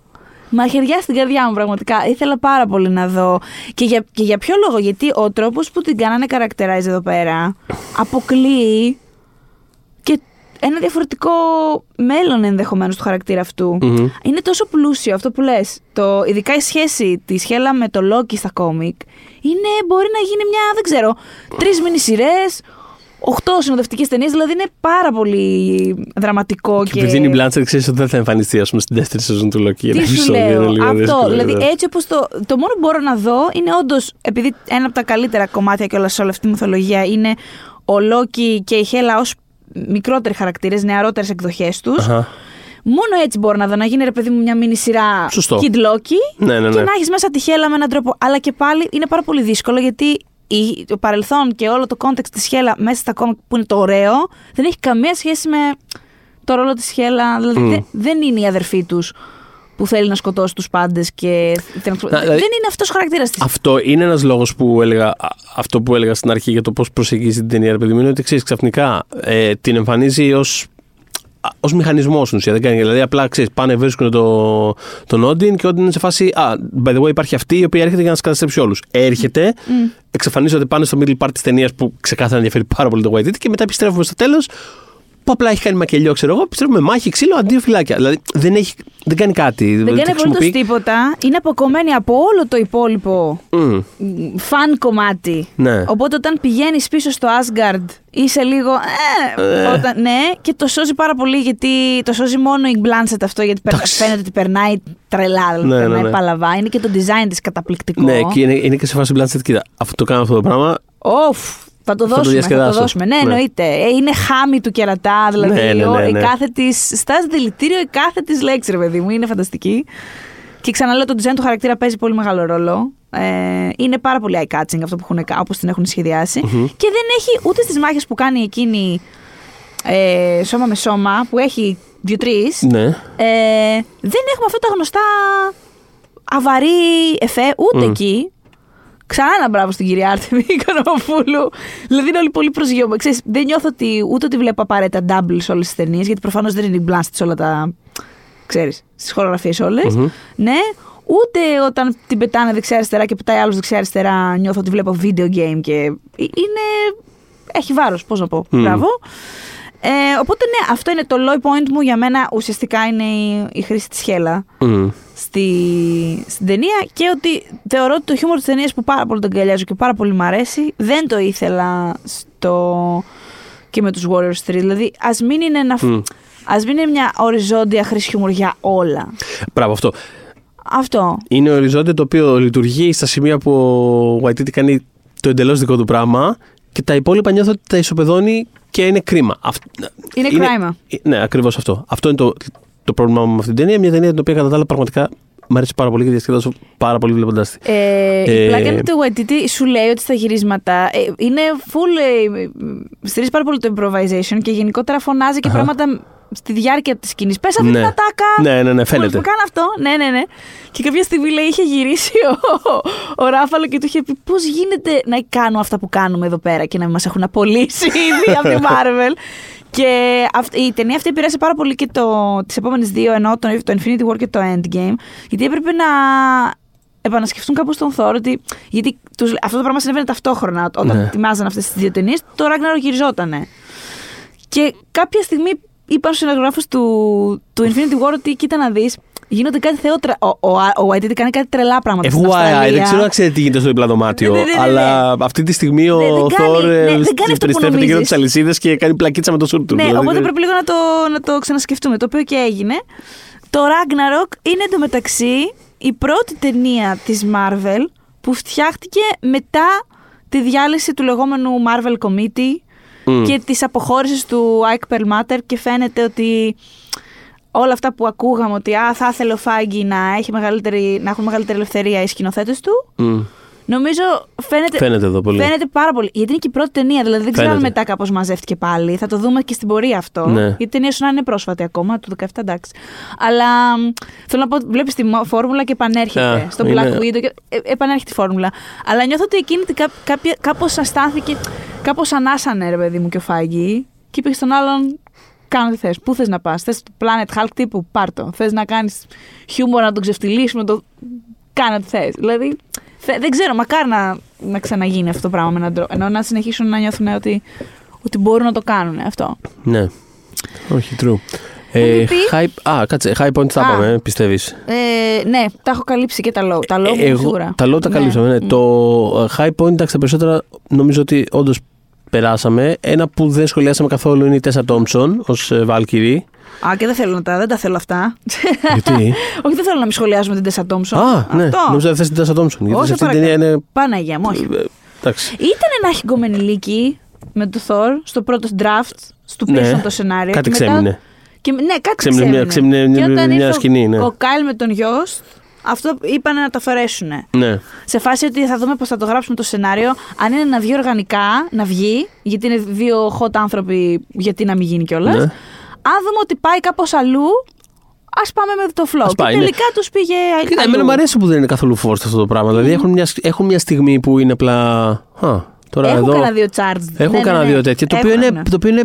μαχαιριά στην καρδιά μου πραγματικά. Ήθελα πάρα πολύ να δω. Και για, και για ποιο λόγο, γιατί ο τρόπος που την κάνανε characterize εδώ πέρα αποκλείει και ένα διαφορετικό μέλλον ενδεχομένως του χαρακτήρα αυτού. Mm-hmm. Είναι τόσο πλούσιο αυτό που λες. Το, ειδικά η σχέση της Χέλα με το Loki στα κόμικ είναι, μπορεί να γίνει μια, δεν ξέρω, τρεις μινισειρές. Οχτώ συνοδευτικές ταινίες, δηλαδή είναι πάρα πολύ δραματικό. Και επειδή είναι η Blanchett, ξέρεις ότι δεν θα εμφανιστεί, ας πούμε, στην δεύτερη σεζόν του Loki. Τι σου λέω, αυτό. Δηλαδή, έτσι όπως το. Το μόνο που μπορώ να δω είναι όντως, επειδή ένα από τα καλύτερα κομμάτια και όλα σε όλη αυτή τη μυθολογία είναι ο Loki και η Χέλα ως μικρότεροι χαρακτήρες, νεαρότερες εκδοχές τους. Uh-huh. Μόνο έτσι μπορώ να δω, να γίνει ρε παιδί μου μια μίνι σειρά Kid Loki, ναι, ναι, ναι. Και να έχεις μέσα τη Χέλα με έναν τρόπο. Αλλά και πάλι είναι πάρα πολύ δύσκολο γιατί το παρελθόν και όλο το context της Χέλα μέσα στα κόμματα που είναι το ωραίο δεν έχει καμία σχέση με το ρόλο της Χέλα. Δηλαδή mm. δεν είναι η αδερφή τους που θέλει να σκοτώσει τους πάντες και να, δηλαδή, δεν είναι αυτός ο χαρακτήρας της. Αυτό είναι ένας λόγος που έλεγα, αυτό που έλεγα στην αρχή για το πώς προσεγγίζει την ταινία, ρε παιδί μου, είναι ότι ξέρεις, ξαφνικά ε, την εμφανίζει ως ως μηχανισμός στην ουσία. Δεν κάνει, δηλαδή απλά ξέρεις, πάνε βρίσκουν το, τον Όντιν και ο Όντιν είναι σε φάση α, by the way υπάρχει αυτή η οποία έρχεται για να σας καταστρέψει όλους. Έρχεται, mm. εξαφανίζονται, πάνε στο middle part της ταινίας που ξεκάθαρα ενδιαφέρει πάρα πολύ το Waititi και μετά επιστρέφουμε στο τέλος που απλά έχει κάνει μακελιό, ξέρω εγώ, επιστρέφουμε μάχη, ξύλο, αντίο φυλάκια. Δηλαδή δεν, έχει, δεν κάνει κάτι. Δεν, δεν κάνει απολύτως τίποτα. Είναι αποκομμένη από όλο το υπόλοιπο mm. φαν κομμάτι. Ναι. Οπότε όταν πηγαίνεις πίσω στο Asgard είσαι λίγο. Ε, ε. Όταν, ναι, και το σώζει πάρα πολύ γιατί το σώζει μόνο η Blanchett αυτό. Γιατί φαίνεται ότι περνάει τρελά, δηλαδή ναι, περνάει ναι, ναι. παλαβά. Είναι και το design της καταπληκτικό. Ναι, και είναι, είναι και σε φάση Blanchett. Κοίτα, αυτό το κάνω αυτό το πράγμα. Οφ! Θα το δώσουμε, θα το, θα το δώσουμε. Ναι, εννοείται. Ναι. Είναι χάμι του κερατά, δηλαδή ναι, ναι, ναι, ναι. η κάθε της στάζει δηλητήριο, η κάθε της λέξη, ρε παιδί μου, είναι φανταστική. Και ξαναλέω, το design του χαρακτήρα παίζει πολύ μεγάλο ρόλο. Ε, είναι πάρα πολύ eye-catching αυτό που έχουν, όπως την έχουν σχεδιάσει. Mm-hmm. Και δεν έχει ούτε στις μάχες που κάνει εκείνη ε, σώμα με σώμα, που έχει δύο-τρεις, ναι. ε, δεν έχουμε αυτά τα γνωστά αβαρή εφέ, ούτε mm. εκεί. Ξανά μπράβο στην κυρία Άρτεμη Οικονομοπούλου. Δηλαδή είναι όλοι πολύ προσγειωμένοι. Δεν νιώθω ότι ούτε ότι βλέπω απαραίτητα double σε όλες τις ταινίες, γιατί προφανώς δεν είναι η Blanchett σε όλα τα. Ξέρεις, στις χορογραφίες όλες. Mm-hmm. Ναι, ούτε όταν την πετάνε δεξιά-αριστερά και πετάει άλλος δεξιά-αριστερά, νιώθω ότι βλέπω video game και. Είναι. Έχει βάρος, πώς να πω. Mm. Μπράβο. Ε, οπότε ναι, αυτό είναι το low point μου για μένα. Ουσιαστικά είναι η, η χρήση της Χέλα mm. στη, στην ταινία και ότι θεωρώ ότι το χιούμορ της ταινίας που πάρα πολύ τον αγκαλιάζω και πάρα πολύ μ' αρέσει, δεν το ήθελα στο, και με τους Warriors τρία. Δηλαδή ας μην είναι, ένα, mm. ας μην είναι μια οριζόντια χρήση χιούμορ για όλα. Μπράβο αυτό. Αυτό. Είναι οριζόντια το οποίο λειτουργεί στα σημεία που ο Waititi κάνει το εντελώς δικό του πράγμα και τα υπόλοιπα νιώθω ότι τα ισοπεδώνει. Και είναι κρίμα. Είναι, είναι κράημα. Ναι, ακριβώς αυτό. Αυτό είναι το, το πρόβλημά μου με αυτήν την ταινία. Μια ταινία την οποία κατά τα άλλα πραγματικά μου αρέσει πάρα πολύ και διασκεδάζω πάρα πολύ βλέποντάς τη. Ε, ε, η πλάκα του Waititi σου λέει ότι στα γυρίσματα ε, είναι full. Ε, στηρίζει πάρα πολύ το improvisation και γενικότερα φωνάζει και uh-huh. πράγματα στη διάρκεια της σκηνής. Πες αυτή ναι. την ατάκα. Ναι, ναι, ναι, φαίνεται. Κάνω αυτό. Ναι, ναι, ναι. Και κάποια στιγμή λέει, είχε γυρίσει ο, ο Ράφαλο και του είχε πει πώς γίνεται να κάνω αυτά που κάνουμε εδώ πέρα και να μας έχουν απολύσει ήδη από τη Marvel. Και αυτή, η ταινία αυτή επηρέασε πάρα πολύ και τις επόμενες δύο, ενώ το, το Infinity War και το Endgame, γιατί έπρεπε να επανασκεφτούν κάπως τον Thor, ότι, γιατί τους, αυτό το πράγμα συνέβαινε ταυτόχρονα όταν ναι. ετοιμάζαν αυτές τις δύο ταινίες, το Ragnarok γυριζότανε. Και κάποια στιγμή είπαν στους συνεργογράφους του, του Infinity War ότι κοίτα να δεις, γίνονται κάτι θεότρα. Ο, ο, ο Waititi κάνει κάτι τρελά πράγματα. F Y I, δεν ξέρω να ξέρετε τι γίνεται στο διπλαδωμάτιο. Ναι, ναι, ναι, ναι. Αλλά αυτή τη στιγμή ο Thor περιστρέφεται γύρω από τις αλυσίδες και κάνει πλακίτσα με το Surtur. Ναι, δηλαδή, οπότε πρέπει λίγο να το, να το ξανασκεφτούμε. Το οποίο και έγινε. Το Ragnarok είναι εντωμεταξύ η πρώτη ταινία της Marvel που φτιάχτηκε μετά τη διάλυση του λεγόμενου Marvel Committee. Mm. Και τις αποχώρησεις του Ike Perlmutter και φαίνεται ότι όλα αυτά που ακούγαμε ότι α, θα ήθελε ο Φάγκη να, έχει μεγαλύτερη, να έχουν μεγαλύτερη ελευθερία οι σκηνοθέτες του mm. νομίζω φαίνεται, φαίνεται, εδώ πολύ. Φαίνεται πάρα πολύ γιατί είναι και η πρώτη ταινία, δηλαδή δεν ξέρω αν μετά κάπως μαζεύτηκε πάλι, θα το δούμε και στην πορεία αυτό ναι. γιατί η ταινία σου να είναι πρόσφατη ακόμα του δεκαεπτά, εντάξει, αλλά θέλω να πω, βλέπεις τη φόρμουλα και επανέρχεται yeah, στο είναι... Black Widow και επανέρχεται η φόρμουλα, αλλά νιώθω ότι εκείνη κάποια, κάπως αστάθηκε. Κάπως ανάσανε ρε παιδί μου και ο Φάγκη και είπε στον άλλον κάνω τι θες, πού θες να πας, θες Planet Hulk τύπου, πάρ' το, θες να κάνεις χιούμορ να τον ξεφτυλίσουμε, το... κάνω τι θες. Δηλαδή δεν ξέρω, μακάρι να, να ξαναγίνει αυτό το πράγμα με έναν τρόπο, ενώ να συνεχίσουν να νιώθουν ότι, ότι μπορούν να το κάνουν αυτό. Ναι, όχι true. Ε, high, α, κάτσε, high point θα πάμε, πιστεύεις. Ε, ναι, τα έχω καλύψει και τα low. Τα low, ε, εγώ, τα, low τα καλύψαμε, ναι. ναι. Το high point, εντάξει, τα περισσότερα νομίζω ότι όντως περάσαμε. Ένα που δεν σχολιάσαμε καθόλου είναι η Τέσσα Τόμψον ως Valkyrie. Α, και δεν θέλω να τα, δεν τα θέλω αυτά. Γιατί? Όχι, δεν θέλω να μην σχολιάζουμε την Τέσσα Τόμψον. Α, ναι. Νομίζω ότι θες την Τέσσα Τόμψον. Γιατί αυτή την ταινία είναι. Παναγία μου, όχι. Ήταν ένα χυγκόμενη λύκη με το Thor στο πρώτο draft, του πήραν το σενάριο. Κάτι ξέμεινε. Και, ναι, κάτι ξέμεινε. Ξέμεινε μια, μια, μια σκηνή, ναι. Ο Κάιλ με τον Yost, αυτό είπαν να το αφαιρέσουν. Ναι. Σε φάση ότι θα δούμε πώς θα το γράψουμε το σενάριο. Αν είναι να βγει οργανικά, να βγει, γιατί είναι δύο hot άνθρωποι, γιατί να μην γίνει κιόλας. Ναι. Αν δούμε ότι πάει κάπως αλλού, ας πάμε με το flow. Ας πάει, και τελικά ναι. τους πήγε αλλού. Κοίτα, εμένα μου αρέσει που δεν είναι καθόλου forced αυτό το πράγμα. Mm. Δηλαδή έχουν μια, έχουν μια στιγμή που είναι απλά. Α, τώρα έχουν εδώ. Κάνα δύο charts. Έχουν ναι, κάνα ναι, ναι. δύο τέτοια. Το οποίο είναι.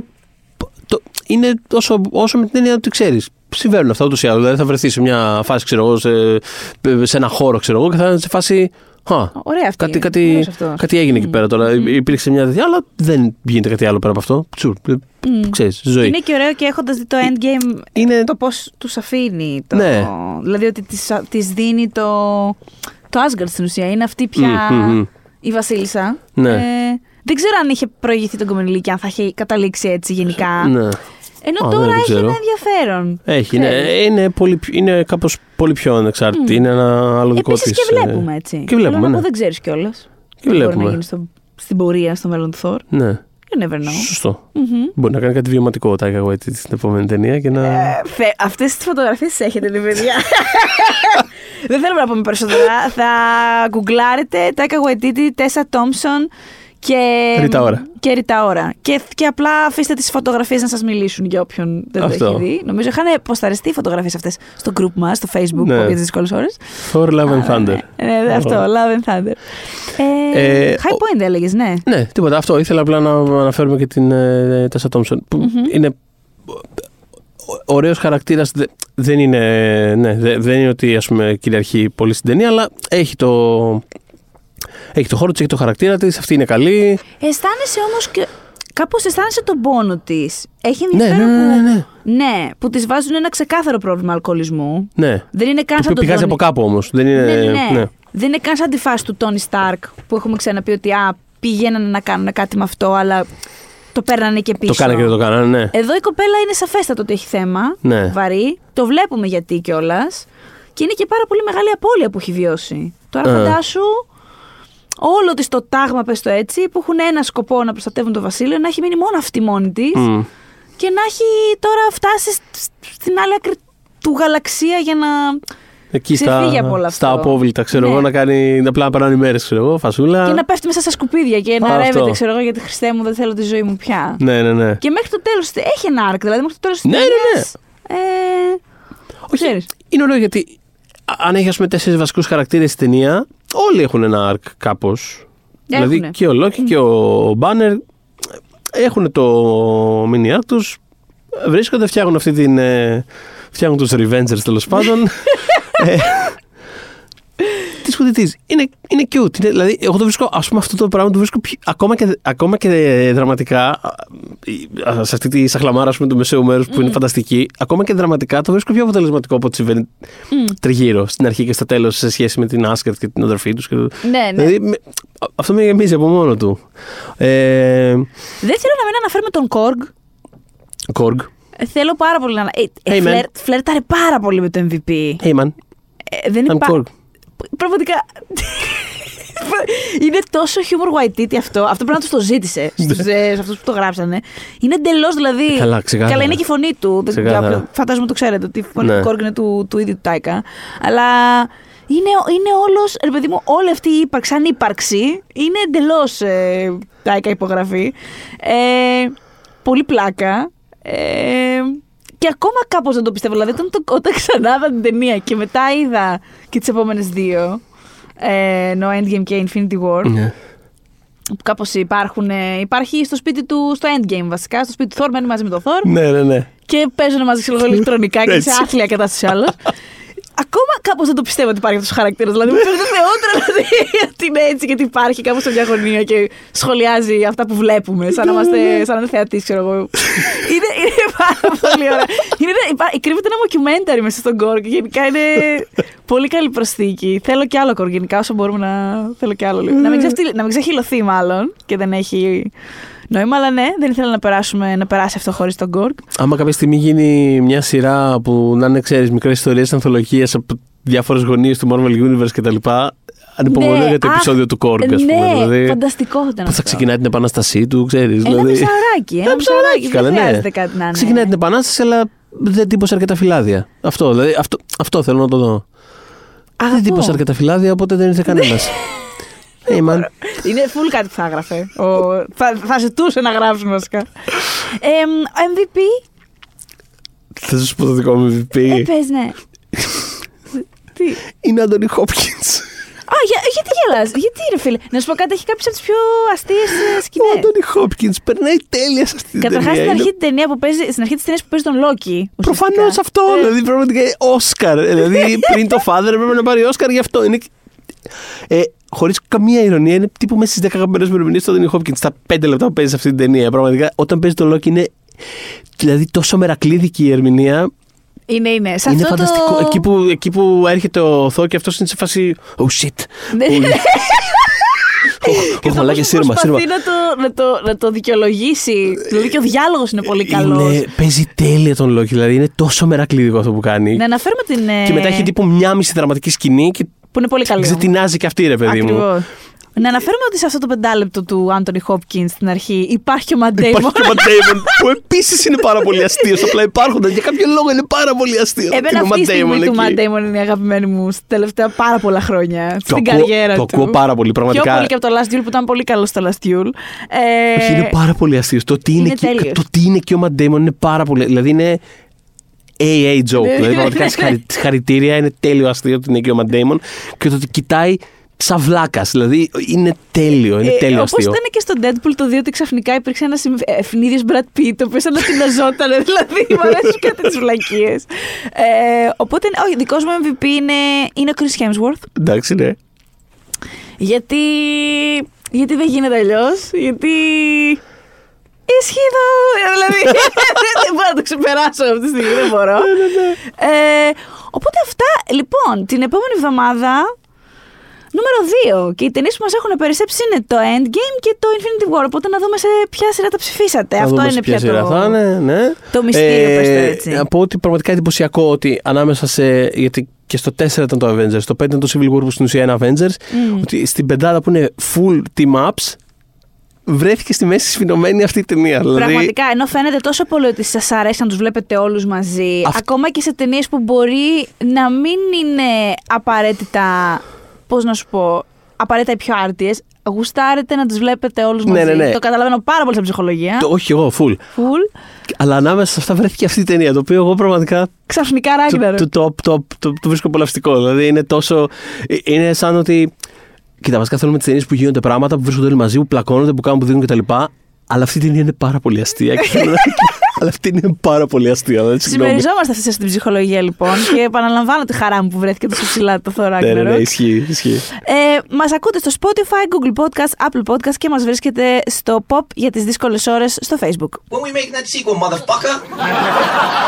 Το, είναι όσο, όσο με την έννοια ότι ξέρεις. Συμβαίνουν αυτά ούτως ή άλλως. Δηλαδή θα βρεθεί σε μια φάση, ξέρω εγώ, σε, σε ένα χώρο, ξέρω εγώ, και θα είναι σε φάση. Χα, κάτι, κάτι, κάτι έγινε mm. εκεί πέρα τώρα. Mm. Υπήρξε μια τέτοια, αλλά δεν γίνεται κάτι άλλο πέρα από αυτό. Τσουρ. Mm. Ξέρεις, ζωή. Είναι και ωραίο και έχοντας δει το Endgame είναι... το πώς τους αφήνει. Το... Ναι. Δηλαδή ότι της δίνει το, το Asgard στην ουσία. Είναι αυτή πια mm, mm, mm. η Βασίλισσα. Ναι. Ε, δεν ξέρω αν είχε προηγηθεί τον Κομιλίκη και αν θα είχε καταλήξει έτσι γενικά. Ναι. Ενώ oh, τώρα έχει ένα ενδιαφέρον. Έχει, ναι. είναι, πολύ, είναι κάπως πολύ πιο ανεξάρτητη. Mm. Είναι ένα άλλο δικό της. Επίσης και βλέπουμε έτσι. Και βλέπουμε, ναι. Δεν ξέρεις κιόλας. Και βλέπουμε. Μπορεί να γίνει στο, στην πορεία, στο μέλλον του Thor. Ναι. You never know. Σωστό. Mm-hmm. Μπορεί να κάνει κάτι βιωματικό ο Taika Waititi στην επόμενη ταινία και να... Ε, αυτές τις φωτογραφίες έχετε, δει, παιδιά. Δεν θέλουμε να πούμε περισσότερα. Θα γκουγκλάρετε Taika Waititi, Tessa Thompson... Και ρητά ώρα. Και, ρητά ώρα. Και, και απλά αφήστε τις φωτογραφίες να σας μιλήσουν για όποιον δεν αυτό. Το έχει δει. Νομίζω είχαν ποσταριστεί οι φωτογραφίες αυτές στο group μας, στο Facebook, ναι. για τις δύσκολες ώρες. For Love and Thunder. Ναι, ναι, ναι, αυτό, Love and Thunder. Ε, ε, high point έλεγες, ναι. Ναι, τίποτα. Αυτό. Ήθελα απλά να αναφέρουμε και την ε, Τέσσα Τόμψον. Που mm-hmm. είναι ωραίος χαρακτήρας. Δε, δεν, είναι, ναι, δε, δεν είναι ότι ας πούμε, κυριαρχεί πολύ στην ταινία, αλλά έχει το. Έχει το χώρο της, έχει το χαρακτήρα της, αυτή είναι καλή. Αισθάνεσαι όμως και... Κάπως αισθάνεσαι τον πόνο της. Έχει ενδιαφέρον ναι, ναι, ναι, ναι. που... Ναι, που της βάζουν ένα ξεκάθαρο πρόβλημα αλκοολισμού. Ναι. Δεν είναι καν το σαν τον πηγάζει Τόνι... από κάπου όμως. Δεν είναι... Ναι, ναι, ναι. Ναι. Δεν είναι καν σαν τη φάση του Τόνι Σταρκ που έχουμε ξαναπεί ότι α, πηγαίνανε να κάνουν κάτι με αυτό, αλλά το παίρνανε και πίσω. Το κάνανε και δεν το κάνανε, ναι. Εδώ η κοπέλα είναι σαφέστατο ότι έχει θέμα. Ναι. Βαρύ. Το βλέπουμε γιατί κιόλας. Και είναι και πάρα πολύ μεγάλη απώλεια που έχει βιώσει. Τώρα φαντάσου. Όλο της το τάγμα, πες το έτσι, που έχουν ένα σκοπό να προστατεύουν το βασίλειο, να έχει μείνει μόνο αυτή μόνη της mm. και να έχει τώρα φτάσει στην άλλη άκρη του γαλαξία για να εκεί ξεφύγει στα, από όλα αυτά. Στα απόβλητα, ξέρω ναι. εγώ, να κάνει απλά να περνάνε μέρες, ξέρω εγώ, φασούλα. Και να πέφτει μέσα στα σκουπίδια και να ρεύεται, ξέρω εγώ, γιατί Χριστέ μου δεν θέλω τη ζωή μου πια. Ναι, ναι, ναι. Και μέχρι το τέλος έχει ένα άρκ, δηλαδή μέχρι το τέλος της ναι, ταινίας, ναι, ναι. Ε, όχι, ξέρεις. Είναι ωραίο γιατί αν έχει ας πούμε τέσσερις βασικούς χαρακτήρες στην ταινία. Όλοι έχουν ένα arc κάπως. Έχουνε. Δηλαδή και ο Loki και ο Banner έχουν το mini arc τους. Βρίσκονται, φτιάχνουν αυτή την. Φτιάχνουν τους Revengers τέλος πάντων. ε, Τις κουτιτής. Είναι, είναι cute. Είναι, δηλαδή, εγώ το βρίσκω, ας πούμε, αυτό το πράγμα το βρίσκω πι, ακόμα, και, ακόμα και δραματικά. Σε αυτή τη σαχλαμάρα του μεσαίου μέρους που mm. είναι φανταστική. Ακόμα και δραματικά το βρίσκω πιο αποτελεσματικό από ό,τι συμβαίνει mm. τριγύρω στην αρχή και στο τέλος σε σχέση με την Άσκαρτ και την αδερφή τους. Ναι, ναι. Δηλαδή, με, αυτό με γεμίζει από μόνο του. Ε, Δεν θέλω να μην αναφέρουμε τον Korg. Korg. Θέλω πάρα πολύ να. Ε, hey, φλερ, φλερτάρε πάρα πολύ με το εμ βι πι. Hey, man. Ε, δεν υπάρχει. Πραγματικά. Είναι τόσο humor Waititi αυτό. Αυτό πρέπει να του το ζήτησε σε αυτούς που το γράψανε. Είναι εντελώς δηλαδή. Καλά, ξεκάθαρα. Καλά, είναι και η φωνή του. Ξεκάθαρα. Φαντάζομαι το ξέρετε ότι η φωνή ναι. του Korg είναι του, του ίδιου του Τάικα. Αλλά είναι, είναι όλος. Ρε παιδί μου, όλη αυτή η ύπαρξη, αν ύπαρξη, είναι εντελώς ε, Τάικα υπογραφή. Ε, πολύ πλάκα. Ε, Και ακόμα κάπως δεν το πιστεύω. Δηλαδή, όταν, το, όταν ξανά είδα την ταινία και μετά είδα και τις επόμενες δύο, ε, No Endgame και Infinity War, yeah. που κάπως υπάρχουν, υπάρχει στο σπίτι του, στο Endgame βασικά, στο σπίτι του Thor, μένει μαζί με τον Thor. Ναι, ναι, ναι. Και παίζουν μαζί σε ηλεκτρονικά και σε άθλια κατάσταση άλλο. Ακόμα κάπως δεν το πιστεύω ότι υπάρχει αυτός ο χαρακτήρας. Δηλαδή, μου φαίνεται θεότρελο ότι είναι έτσι και ότι υπάρχει κάπως σε μια γωνία και σχολιάζει αυτά που βλέπουμε. Σαν να είμαστε θεατής, ξέρω εγώ. Είναι, είναι πάρα πολύ ωραία. Κρύβεται ένα μοκιμένταρι μέσα στον Korg. Γενικά είναι πολύ καλή προσθήκη. Θέλω και άλλο Korg. Γενικά, όσο μπορούμε να. Θέλω και άλλο λίγο. Να μην ξεχυλωθεί, μάλλον, και δεν έχει. νόημα, αλλά ναι, δεν ήθελα να, περάσουμε, να περάσει αυτό χωρίς τον Γκόργκ. Άμα κάποια στιγμή γίνει μια σειρά που να είναι, ξέρεις, μικρές ιστορίες ανθολογίας από διάφορες γωνίες του Marvel Universe κτλ. Ανυπομονώ ναι, για το α, επεισόδιο του Κόργκ, ας πούμε. Ναι, δηλαδή, φανταστικό θα ήταν. Πώς θα ξεκινάει την επανάστασή του, ξέρεις. Ένα δηλαδή... ψαράκι, ένα ψαράκι. Δεν χρειάζεται ναι. κάτι να είναι. Ξεκινάει την επανάσταση, αλλά δεν τύπωσε αρκετά φυλάδια. Αυτό, δηλαδή, αυτό, αυτό θέλω να το δω. Α, δεν τύπωσε αρκετά φυλάδια, οπότε δεν ήρθε κανένας. Hey, man. Είναι full κάτι που θα έγραφε. Ο... θα, θα ζητούσε να γράψουμε βασικά. Ε, εμ βι πι. Θα σου πω το δικό μου εμ βι πι. Ε, πες, ναι. Τι? Είναι Anthony Hopkins. Α, για, γιατί γελάς, γιατί ρε φίλε. Να σου πω κάτι, έχει κάποιες από τις πιο αστείες σκηνές. Ο Anthony Hopkins περνάει τέλεια σε αυτή την ταινία. Καταρχάς στην αρχή της ταινίας που παίζει, ταινίας που παίζει τον Λόκι. Προφανώς αυτό, δηλαδή πραγματικά Όσκαρ. Δηλαδή πριν το Father πρέπει να πάρει Όσκαρ για αυτό. Είναι... Ε, χωρίς καμία ειρωνία, είναι τύπου μέσα στις δέκα αγαπημένες μερομηνίες του Anthony Hopkins. Στα πέντε λεπτά που παίζει αυτή την ταινία. Πραγματικά όταν παίζει τον Λόκι είναι δηλαδή τόσο μερακλείδικη η ερμηνεία. Είναι, είναι. Σε είναι αυτό φανταστικό. Το... Εκεί, που, εκεί που έρχεται ο Θό και αυτός είναι σε φάση. Oh shit. Και θα προσπαθεί να το δικαιολογήσει. Δηλαδή και ο διάλογος είναι πολύ καλός. Παίζει τέλεια τον Λόκη. Δηλαδή είναι τόσο μερακλείδικο αυτό που κάνει. Να αναφέρουμε την. Και μετά έχει τύπου μια μισή δραματική σκηνή. Που είναι πολύ καλή. Ξετινάζει και αυτή, ρε παιδί μου. Να αναφέρουμε ότι σε αυτό το πεντάλεπτο του Anthony Hopkins στην αρχή υπάρχει και ο Matt Damon. Υπάρχει και ο Matt Damon που επίσης είναι πάρα πολύ αστείος. Απλά υπάρχοντας για κάποιο λόγο είναι πάρα πολύ αστείο. Εμένα αυτή η στιγμή του Matt Damon είναι η αγαπημένη μου στα τελευταία πάρα πολλά χρόνια. Το στην ακούω, καριέρα το του. Το ακούω πάρα πολύ. Πραγματικά. Πιο πολύ και από το Last Duel που ήταν πολύ καλό στο Last Duel. Ε, είναι πάρα πολύ αστείο. Το τι είναι, είναι, είναι και ο Matt Damon είναι πάρα πολύ. Δηλαδή είναι. έι έι joke. Δηλαδή πραγματικά συγχαρητήρια. Είναι τέλειο αστείο ότι είναι και ο Matt Damon και το ότι κοιτάει. Ξαβλάκας, δηλαδή είναι τέλειο, είναι τέλειο ε, αστείο. Όπως ήταν και στο Deadpool το δύο ότι ξαφνικά υπήρξε ένας ευνίδιος Brad Pitt, ο οποίος ανατιναζότανε, δηλαδή μου αρέσουν κάτι τις βλακίες. Ε, οπότε, όχι, δικός μου εμ βι πι είναι, είναι ο Chris Hemsworth. Εντάξει, ναι. Γιατί, γιατί δεν γίνεται αλλιώς, γιατί... Ισχύει το. Δηλαδή. Δεν μπορώ να το ξεπεράσω αυτή τη στιγμή, δεν μπορώ. ε, οπότε αυτά, λοιπόν, την επόμενη εβδομάδα... Νούμερο δύο. Και οι ταινίες που μας έχουν περισσέψει είναι το Endgame και το Infinity War. Οπότε να δούμε σε ποια σειρά τα ψηφίσατε. Να αυτό είναι πια σειρά το, θα είναι, ναι. το μυστήριο. Ε, πέστε, έτσι. Να πω ότι πραγματικά εντυπωσιακό ότι ανάμεσα σε. Γιατί και στο τέσσερα ήταν το Avengers, το πέντε ήταν το Civil War που στην ουσία είναι Avengers. Mm. Ότι στην πεντάδα που είναι full team ups βρέθηκε στη μέση σφινωμένη αυτή η ταινία. Δηλαδή... Πραγματικά, ενώ φαίνεται τόσο πολύ ότι σας αρέσει να τους βλέπετε όλους μαζί. Αυτ... Ακόμα και σε ταινίες που μπορεί να μην είναι απαραίτητα. Πώς να σου πω, απαραίτητα οι πιο άρτιες, γουστάρετε να τις βλέπετε όλους μαζί. Ναι, ναι, ναι. Το καταλαβαίνω πάρα πολύ στην ψυχολογία. Το, όχι εγώ, full. Full. Αλλά ανάμεσα σε αυτά βρέθηκε αυτή η ταινία, το οποίο εγώ πραγματικά... Ξαφνικά Ragnarok. Το, το, το, το, το, το βρίσκω απολαυστικό, δηλαδή είναι τόσο... Είναι σαν ότι... Κοίτα, βασικά θέλουμε τις ταινίες που γίνονται πράγματα, που βρίσκονται όλοι μαζί, που πλακώνονται, που κάνουν, που δίνουν κτλ. Αλλά αυτή η ταινία είναι πάρα πολύ αστεία. Αλλά αυτή είναι πάρα πολύ αστεία. Συμμεριζόμαστε αυτή την ψυχολογία λοιπόν και επαναλαμβάνω τη χαρά μου που βρέθηκε τόσο ψηλά το Thor Ragnarok. Ναι, ναι, ισχύει. Μας ακούτε στο Spotify, Google Podcast, Apple Podcast και μας βρίσκετε στο pop για τις δύσκολες ώρες στο Facebook. When we make that sequel, motherfucker!